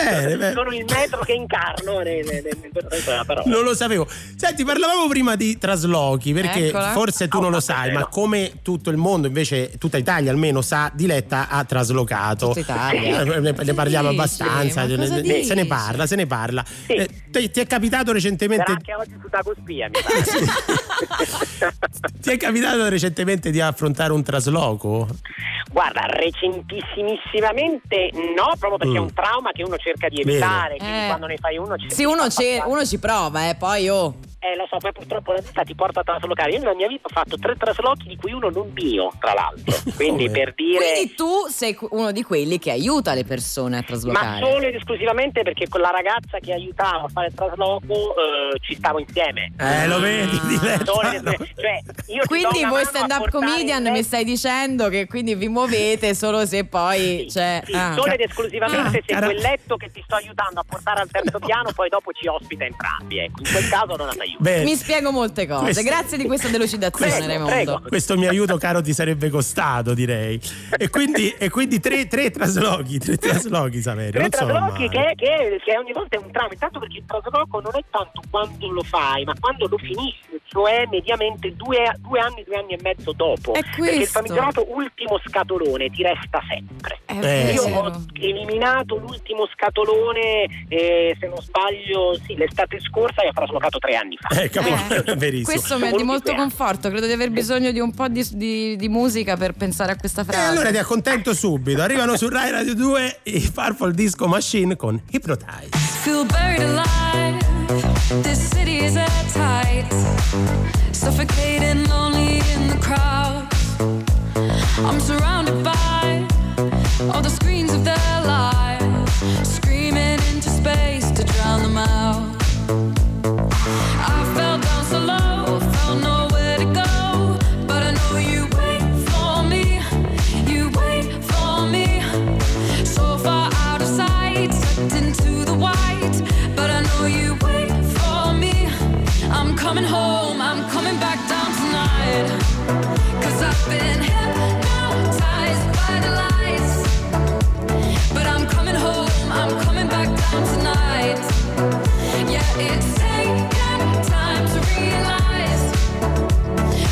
il metro che incarno nel della parola. Non lo sapevo. Senti, parlavamo prima di traslochi, perché forse tu non lo sai, ma come tutto il mondo, invece tutta Italia almeno sa, Diletta ha traslocato. Tutta Italia. Ne parliamo abbastanza. Se ne parla. Sì. Ti è capitato recentemente? Sarà anche oggi su Dagospia, mi pare. Ti è capitato recentemente di affrontare un trasloco? Guarda, recentissimamente no, proprio perché è un trauma che uno cerca di evitare. Quindi quando ne fai uno, uno ci prova, poi lo so, poi purtroppo la vita ti porta a traslocare. Io nella mia vita ho fatto 3 traslochi, di cui uno non mio, tra l'altro. Quindi per dire. Quindi tu sei uno di quelli che aiuta le persone a traslocare. Ma solo ed esclusivamente perché con la ragazza che aiutavo a fare il trasloco ci stavo insieme. Lo vedi, Diletta. Cioè, io quindi voi stand up comedian mi stai dicendo che quindi vi muovete solo se poi solo ed esclusivamente se quel letto che ti sto aiutando a portare al terzo piano poi dopo ci ospita entrambi, ecco. In quel caso non aiuto. Bene. Mi spiego molte cose. Questo, grazie di questa delucidazione, Raimondo. Questo mio aiuto caro ti sarebbe costato, direi. E quindi tre traslochi, Saverio. Tre traslochi che ogni volta è un trauma. Intanto perché il trasloco non è tanto quando lo fai, ma quando lo finisci, cioè mediamente 2 anni e mezzo dopo. Perché il famigerato ultimo scatolone ti resta sempre. Io ho eliminato l'ultimo scatolone, se non sbaglio, sì, l'estate scorsa, e ho traslocato 3 anni fa. Questo mi è di molto conforto. Credo di aver bisogno di un po' di musica per pensare a questa frase. Allora ti accontento subito. Arrivano su Rai Radio 2 i Purple Disco Machine con Hypnotize. Feel buried alive, this city is at tights, suffocating lonely in the crowd. I'm surrounded by all the screens of their lives, screaming into space to drown them out. I fell down so low, felt nowhere to go, but I know you wait for me, you wait for me. So far out of sight, sucked into the white, but I know you wait for me. I'm coming home, I'm coming back down tonight, 'cause I've been hypnotized by the lights, but I'm coming back down tonight. Yeah, it's taking time to realize,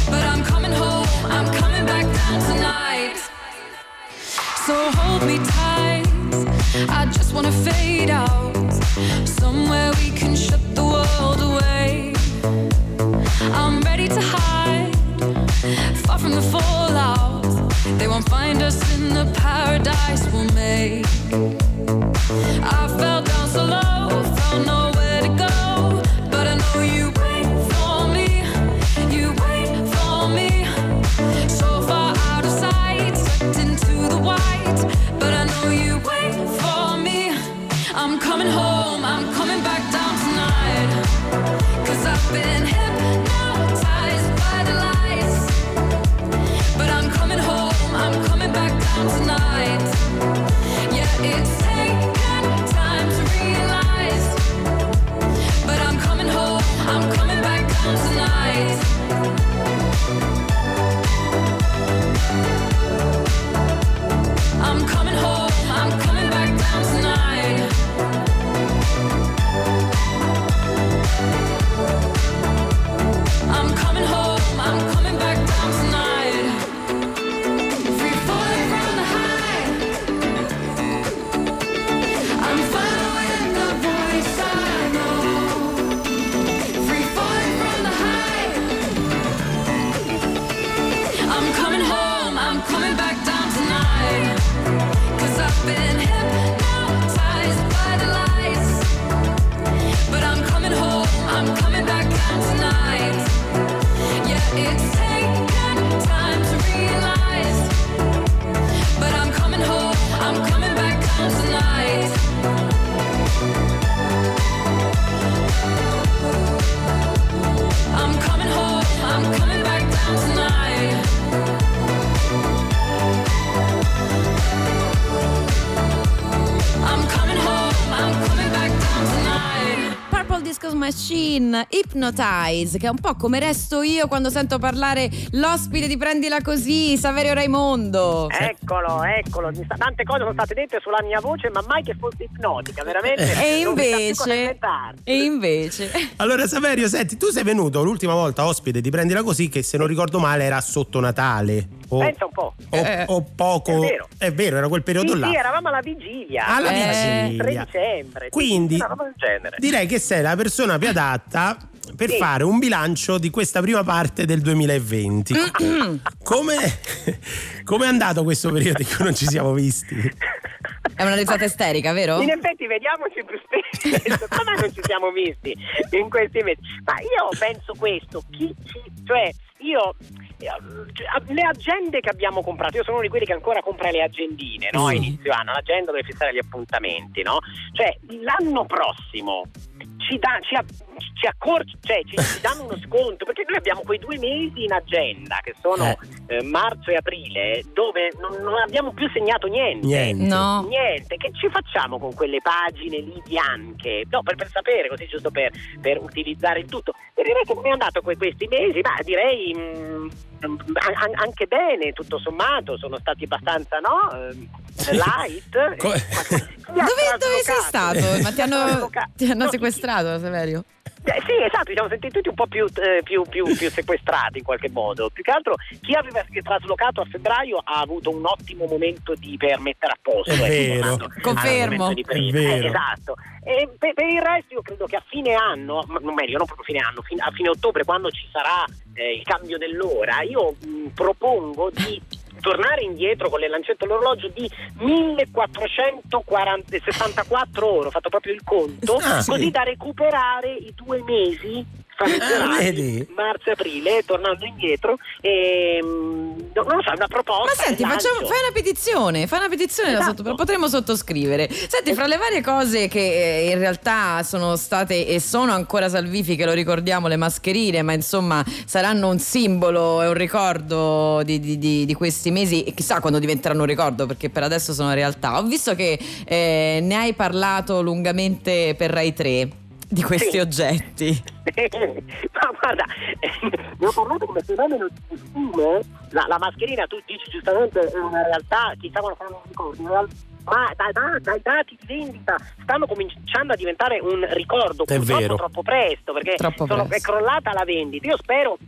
but I'm coming home, I'm coming back down tonight. So hold me tight, I just wanna fade out, somewhere we can shut the world away. I'm ready to hide, far from the fallout, they won't find us in the paradise we'll make. I fell down so low, Hypnotize, che è un po' come resto io quando sento parlare l'ospite di Prendila Così, Saverio Raimondo. Eccolo, tante cose sono state dette sulla mia voce, ma mai che fosse ipnotica, veramente. E invece. Allora Saverio, senti, tu sei venuto l'ultima volta ospite di Prendila Così, che se non ricordo male era sotto Natale. Pensa un po'. O poco. È vero, era quel periodo là. Sì, eravamo alla vigilia. Alla vigilia. 3 dicembre. Quindi, direi che sei la persona più adatta per fare un bilancio di questa prima parte del 2020. Come è andato questo periodo in cui non ci siamo visti? È una risata isterica, vero? In effetti vediamoci più spesso. Ma non ci siamo visti in questi mesi. Ma io penso questo, le agende che abbiamo comprato, io sono uno di quelli che ancora compra le agendine, no? Inizio anno, l'agenda dove fissare gli appuntamenti, no? Cioè l'anno prossimo ci danno uno sconto, perché noi abbiamo quei 2 mesi in agenda che sono marzo e aprile, dove non abbiamo più segnato niente. Che ci facciamo con quelle pagine lì bianche? No, per sapere, così, giusto per utilizzare il tutto. E direi che come è andato questi mesi, ma direi anche bene, tutto sommato sono stati abbastanza light. Dove sei stato? Ma ti hanno sequestrato, Saverio? Sì, esatto, ci siamo sentiti tutti un po' più sequestrati in qualche modo. Più che altro chi aveva traslocato a febbraio ha avuto un ottimo momento per mettere a posto. È vero, confermo. Esatto. E per il resto io credo che a fine anno, non proprio fine anno, a fine ottobre, quando ci sarà il cambio dell'ora, io propongo di tornare indietro con le lancette all'orologio di 1464 euro, ho fatto proprio il conto, così da recuperare i 2 mesi marzo-aprile, tornando indietro, non lo so, è una proposta. Ma senti, fai una petizione, esatto. Potremmo sottoscrivere. Senti, fra le varie cose che in realtà sono state e sono ancora salvifiche, lo ricordiamo, le mascherine, ma insomma saranno un simbolo e un ricordo di questi mesi, e chissà quando diventeranno un ricordo, perché per adesso sono realtà. Ho visto che ne hai parlato lungamente per Rai 3 di questi oggetti. Ma guarda, ne ho parlato come fenomeno di costume. La mascherina, tu dici giustamente, è una realtà, chissà quando fanno un ricordo, ma dai dati di vendita stanno cominciando a diventare un ricordo, purtroppo troppo presto, perché è crollata la vendita. Io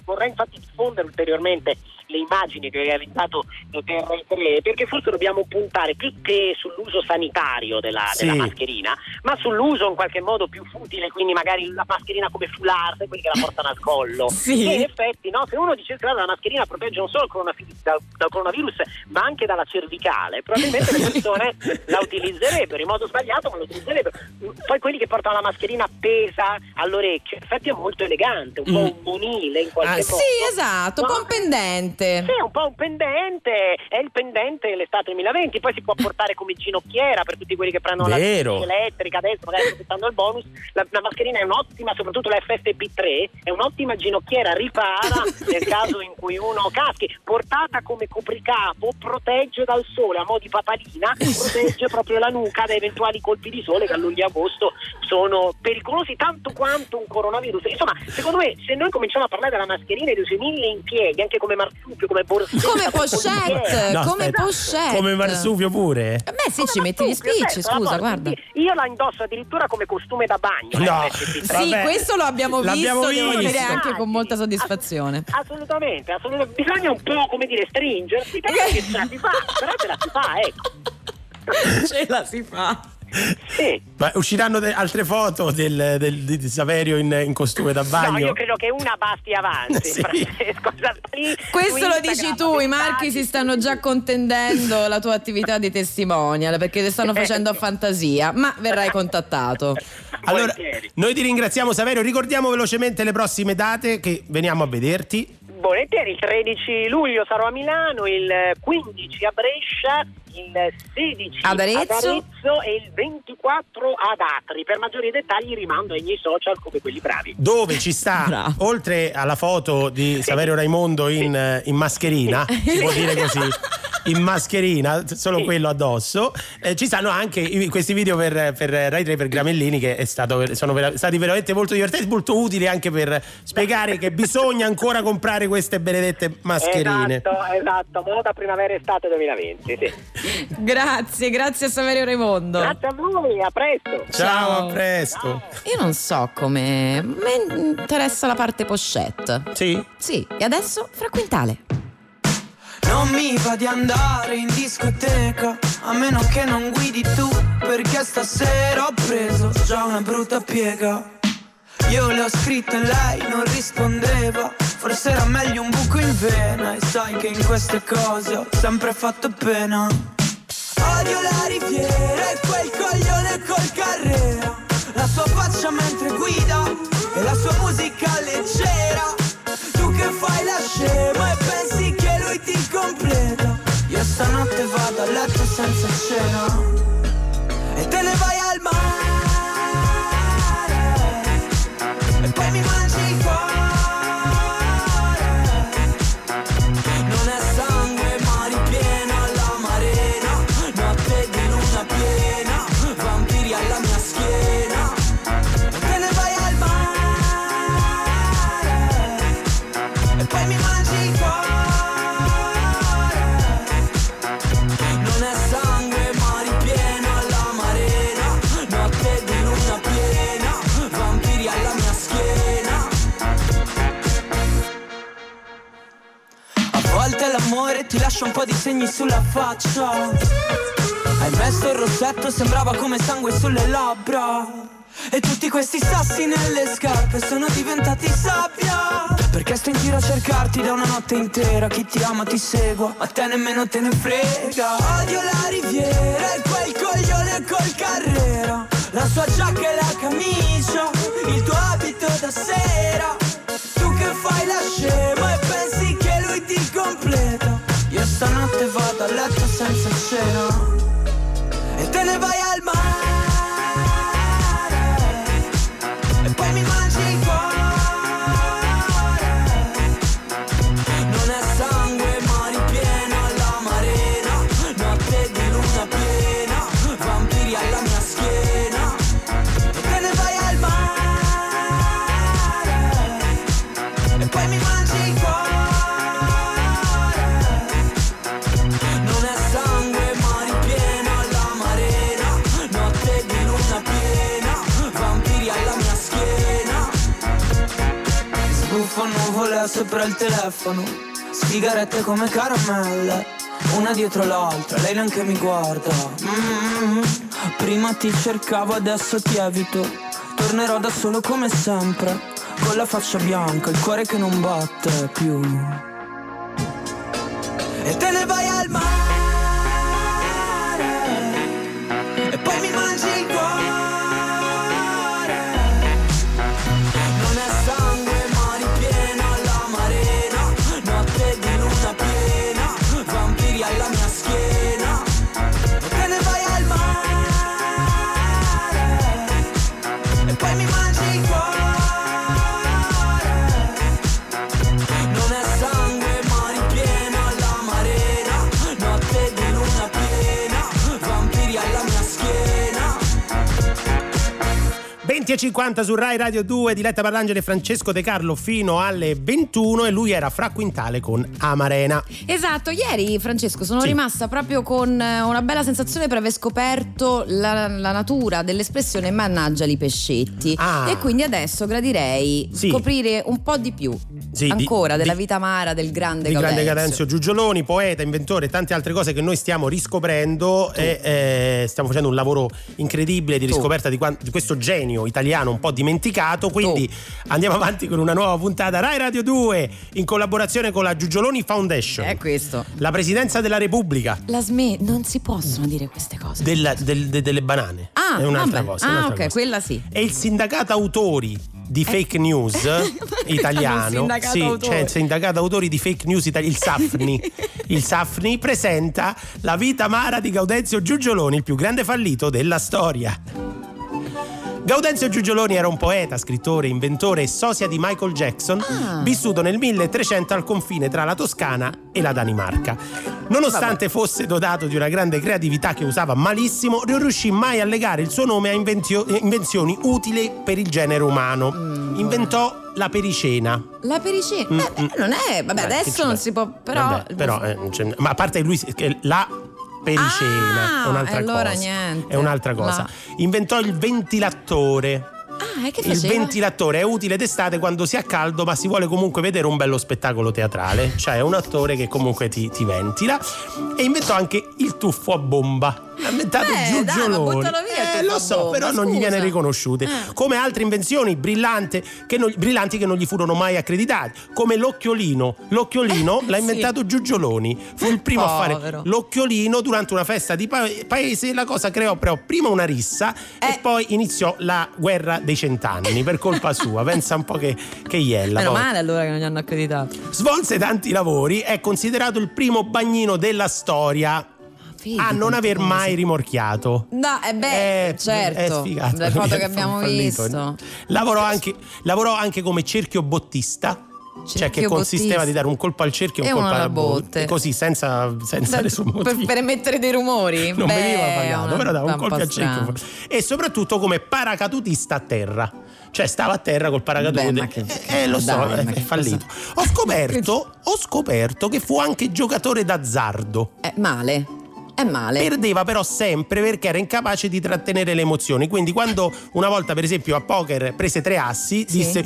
vorrei infatti diffondere ulteriormente le immagini che ho realizzato per Rai 3, perché forse dobbiamo puntare più che sull'uso sanitario della mascherina, ma sull'uso in qualche modo più futile, quindi magari la mascherina come foulard, quelli che la portano al collo. E in effetti, no, se uno dicesse che la mascherina protegge non solo dal coronavirus, ma anche dalla cervicale, probabilmente le persone la utilizzerebbero in modo sbagliato, ma la utilizzerebbero. Poi quelli che portano la mascherina appesa all'orecchio, in effetti è molto elegante, un po' un monile in qualche modo. Sì, esatto, no? Con pendente. pendente. Sì, è un po' un pendente, è il pendente l'estate 2020, poi si può portare come ginocchiera per tutti quelli che prendono la elettrica, adesso magari aspettando il bonus, la mascherina è un'ottima, soprattutto la FFP3, è un'ottima ginocchiera, ripara nel caso in cui uno caschi, portata come copricapo, protegge dal sole, a mo' di papalina, protegge proprio la nuca da eventuali colpi di sole che a luglio e agosto sono pericolosi tanto quanto un coronavirus. Insomma, secondo me, se noi cominciamo a parlare della mascherina e dei suoi mille impieghi, anche come marsupio, come borsetta, come pochette, no, come pochette, come marsupio pure. Beh, sì, come ci metti gli spicci, scusa, guarda. Io la indosso addirittura come costume da bagno. No. Sì, questo lo abbiamo visto. Dire anche con molta soddisfazione. Assolutamente, assolutamente. Bisogna un po', come dire, stringersi, perché ce la si fa, però ce la si fa, ecco. Ce la si fa. Sì. Ma usciranno altre foto di Saverio in costume da bagno? No, io credo che una basti avanti. Sì. Francesco, lì, questo lo dici tu, i marchi si stanno già contendendo la tua attività di testimonial perché ti stanno facendo a fantasia, ma verrai contattato. Allora, noi ti ringraziamo Saverio, ricordiamo velocemente le prossime date che veniamo a vederti. Volentieri, il 13 luglio sarò a Milano, il 15 a Brescia, il 16 ad Arezzo e il 24 ad Atri. Per maggiori dettagli rimando ai miei social come quelli bravi. Dove ci sta, bravo, oltre alla foto di Saverio Raimondo in mascherina, si può dire così, in mascherina, solo quello addosso, ci stanno anche questi video per Rai 3, per Gramellini, che sono stati veramente molto divertenti, molto utili anche per spiegare che bisogna ancora comprare queste benedette mascherine. Esatto, moda primavera estate 2020, sì. grazie a Saverio Raimondo, grazie a voi, a presto. Ciao. A presto. Ciao. Io non so come, mi interessa la parte pochette. Sì, e adesso Fra Quintale. Non mi va di andare in discoteca, a meno che non guidi tu, perché stasera ho preso già una brutta piega. Io le ho scritto e lei non rispondeva, forse era meglio un buco in vena, e sai che in queste cose ho sempre fatto pena. Odio la Riviera e quel coglione col Carrera, la sua faccia mentre guida e la sua musica leggera. Tu che fai la scema e pensi che ti completa. Io stanotte vado a letto senza cena e te ne vai al mare e poi mi mangi il cuore. Non è sangue ma ripiena la marena, notte di luna piena, vampiri alla mia schiena. E te ne vai al mare e poi mi mangi il cuore. L'amore ti lascia un po' di segni sulla faccia, hai messo il rossetto, sembrava come sangue sulle labbra, e tutti questi sassi nelle scarpe sono diventati sabbia, perché sto in giro a cercarti da una notte intera. Chi ti ama ti segua, a te nemmeno te ne frega. Odio la Riviera e quel coglione col Carrera, la sua giacca e la camicia, il tuo abito da sera. Tu che fai la scema e pensi che ti completa. Io stanotte vado a letto senza cena e te ne vai al mare e poi mi mangi il cuore. Non è sangue ma ripiena la marena, notte di luna piena, vampiri alla mia schiena. E te ne vai al mare e poi mi mangi il cuore. Nuvola sopra il telefono, sigarette come caramelle, una dietro l'altra, lei neanche mi guarda. Prima ti cercavo, adesso ti evito, tornerò da solo come sempre, con la faccia bianca, il cuore che non batte più. E te ne vai al mare e poi mi mangi il cuore. Non è sangue ma ripiena la marena, notte di luna 20:50 su Rai Radio 2, Diletta Parlangeli e Francesco De Carlo fino alle 21, e lui era Fra Quintale con Amarena. Esatto, ieri Francesco sono rimasta proprio con una bella sensazione per aver scoperto la natura dell'espressione mannaggia li pescetti, e quindi adesso gradirei scoprire un po' di più della vita amara del grande Gaudenzio Giuggioloni, poeta, inventore e tante altre cose che noi stiamo riscoprendo, e stiamo facendo un lavoro incredibile di riscoperta di questo genio italiano un po' dimenticato, quindi andiamo avanti con una nuova puntata Rai Radio 2 in collaborazione con la Giuggioloni Foundation. È questo. La Presidenza della Repubblica. Non si possono dire queste cose. Delle banane. È un'altra cosa. Un'altra cosa. Quella sì. E il sindacato autori di fake news italiano, sindacato autori di fake news italiano, il Safni presenta La vita amara di Gaudenzio Giuggioloni, il più grande fallito della storia. Gaudenzio Giuggioloni era un poeta, scrittore, inventore e sosia di Michael Jackson, vissuto nel 1300 al confine tra la Toscana e la Danimarca. Nonostante fosse dotato di una grande creatività che usava malissimo, non riuscì mai a legare il suo nome a invenzioni utili per il genere umano. Inventò la pericena. La pericena? Non è... adesso non si può... ma a parte lui... Pericena, è un'altra cosa. Inventò il ventilatore. Che faceva? Il ventilatore è utile d'estate quando si ha caldo ma si vuole comunque vedere un bello spettacolo teatrale, cioè un attore che comunque ti ventila. E inventò anche il tuffo a bomba. Ha inventato Giuggioloni. Però non gli viene riconosciute. Come altre invenzioni brillanti che non gli furono mai accreditati, come l'occhiolino. L'occhiolino l'ha inventato Giuggioloni. Fu il primo a fare l'occhiolino durante una festa di paese. La cosa creò però prima una rissa e poi iniziò la guerra dei cent'anni per colpa sua. Pensa un po' che iella. Meno male allora che non gli hanno accreditato. Svolse tanti lavori, è considerato il primo bagnino della storia a non aver mai rimorchiato. Certo, le foto che abbiamo visto. Lavorò anche come cerchiobottista, cioè che consisteva di dare un colpo al cerchio e un colpo alla botte, così senza nessun motivo, per mettere dei rumori. Non veniva pagato, però dava un colpo al cerchio. E soprattutto come paracadutista a terra, cioè stava a terra col paracadute. È fallito. Ho scoperto che fu anche giocatore d'azzardo. È male. Perdeva però sempre perché era incapace di trattenere le emozioni. Quindi quando una volta per esempio a poker prese tre assi, disse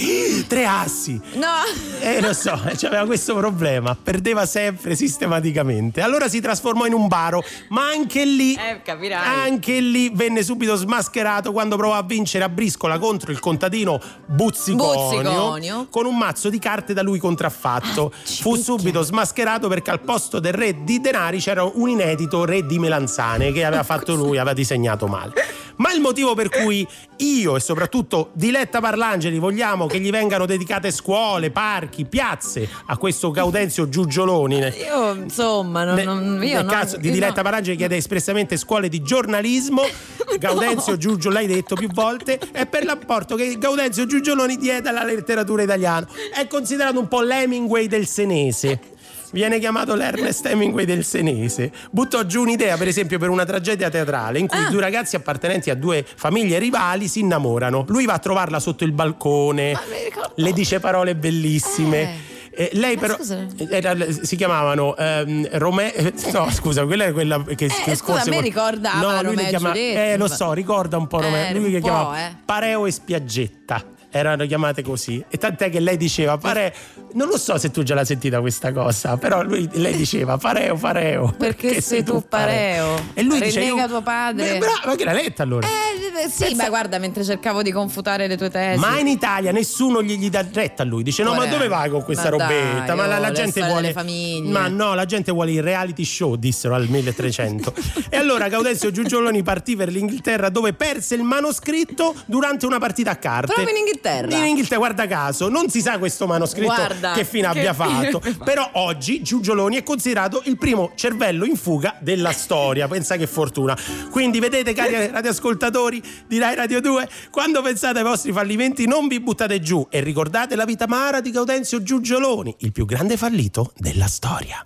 tre assi. No. C'aveva questo problema, perdeva sempre sistematicamente. Allora si trasformò in un baro, ma anche lì venne subito smascherato quando provò a vincere a briscola contro il contadino Buzziconio con un mazzo di carte da lui contraffatto. Fu subito smascherato perché al posto del re di denari c'era un inedito re di melanzane che aveva fatto lui, aveva disegnato male. Ma il motivo per cui io e soprattutto Diletta Parlangeli vogliamo che gli vengano dedicate scuole, parchi, piazze a questo Gaudenzio Giuggioloni, Diletta Parlangeli chiede espressamente scuole di giornalismo. Gaudenzio Giuggioloni, l'hai detto più volte, è per l'apporto che Gaudenzio Giuggioloni diede alla letteratura italiana. È considerato un po' l'Hemingway del Senese. Viene chiamato l'Ernest Hemingway del Senese. Buttò giù un'idea, per esempio, per una tragedia teatrale in cui due ragazzi appartenenti a due famiglie rivali si innamorano. Lui va a trovarla sotto il balcone, le dice parole bellissime. Lei però si chiamavano ricorda un po' Romeo. Lui che chiamava Pareo e Spiaggetta. Erano chiamate così, e tant'è che lei diceva Pareo, non lo so se tu già l'hai sentita questa cosa, però lei diceva Pareo perché sei tu Pareo. E lui rinnega tuo padre. Ma che l'ha letta allora? Guarda, mentre cercavo di confutare le tue tesi. Ma in Italia nessuno gli dà retta a lui, dice Pareo. No, ma dove vai con questa robetta? Dai, la gente vuole famiglie. Ma no, la gente vuole il reality show, dissero al 1300. E allora Gaudenzio Giuggioloni partì per l'Inghilterra, dove perse il manoscritto durante una partita a carte. Proprio in Inghilterra, guarda caso, non si sa questo manoscritto che fine abbia fatto. Però oggi Giuggioloni è considerato il primo cervello in fuga della storia. Pensa che fortuna. Quindi vedete, cari radioascoltatori di Rai Radio 2, quando pensate ai vostri fallimenti non vi buttate giù e ricordate la vita amara di Gaudenzio Giuggioloni, il più grande fallito della storia.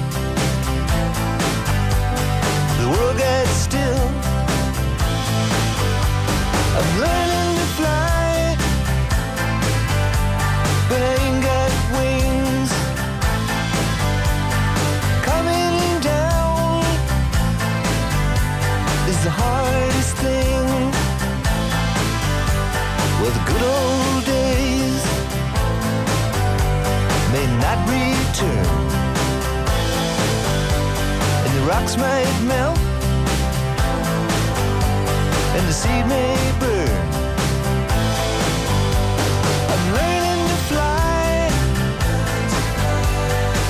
The world got still. I'm learning to fly, but I ain't got wings. Coming down is the hardest thing. Well, the good old days may not return. Rocks might melt and the seed may burn. I'm learning to fly,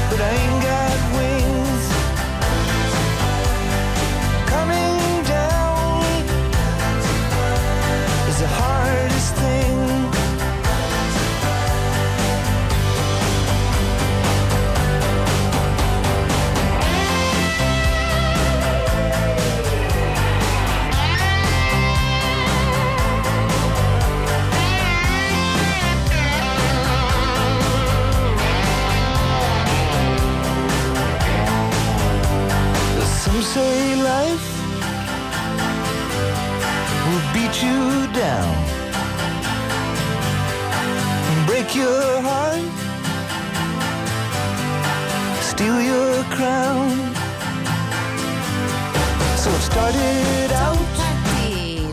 but I ain't got wings. Coming down is the hardest thing. Say life will beat you down and break your heart, steal your crown. So I've started out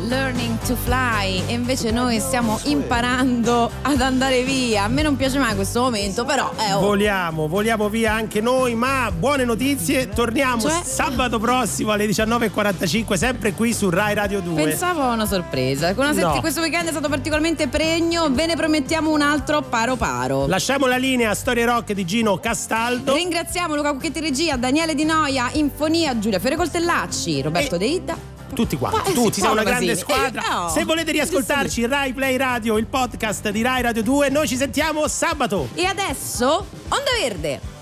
learning to fly, e invece noi stiamo imparando ad andare via. A me non piace mai questo momento, però voliamo via anche noi, ma buone notizie, torniamo sabato prossimo alle 19:45 sempre qui su Rai Radio 2. Pensavo a una sorpresa, questo weekend è stato particolarmente pregno, ve ne promettiamo un altro paro paro. Lasciamo la linea a Storie Rock di Gino Castaldo, ringraziamo Luca Cucchetti regia, Daniele Di Noia in fonia, Giulia Fiore Coltellacci, Roberto De Ita. Tutti qua, tutti, siamo una grande squadra. Se volete riascoltarci, Rai Play Radio, il podcast di Rai Radio 2, noi ci sentiamo sabato. E adesso Onda Verde.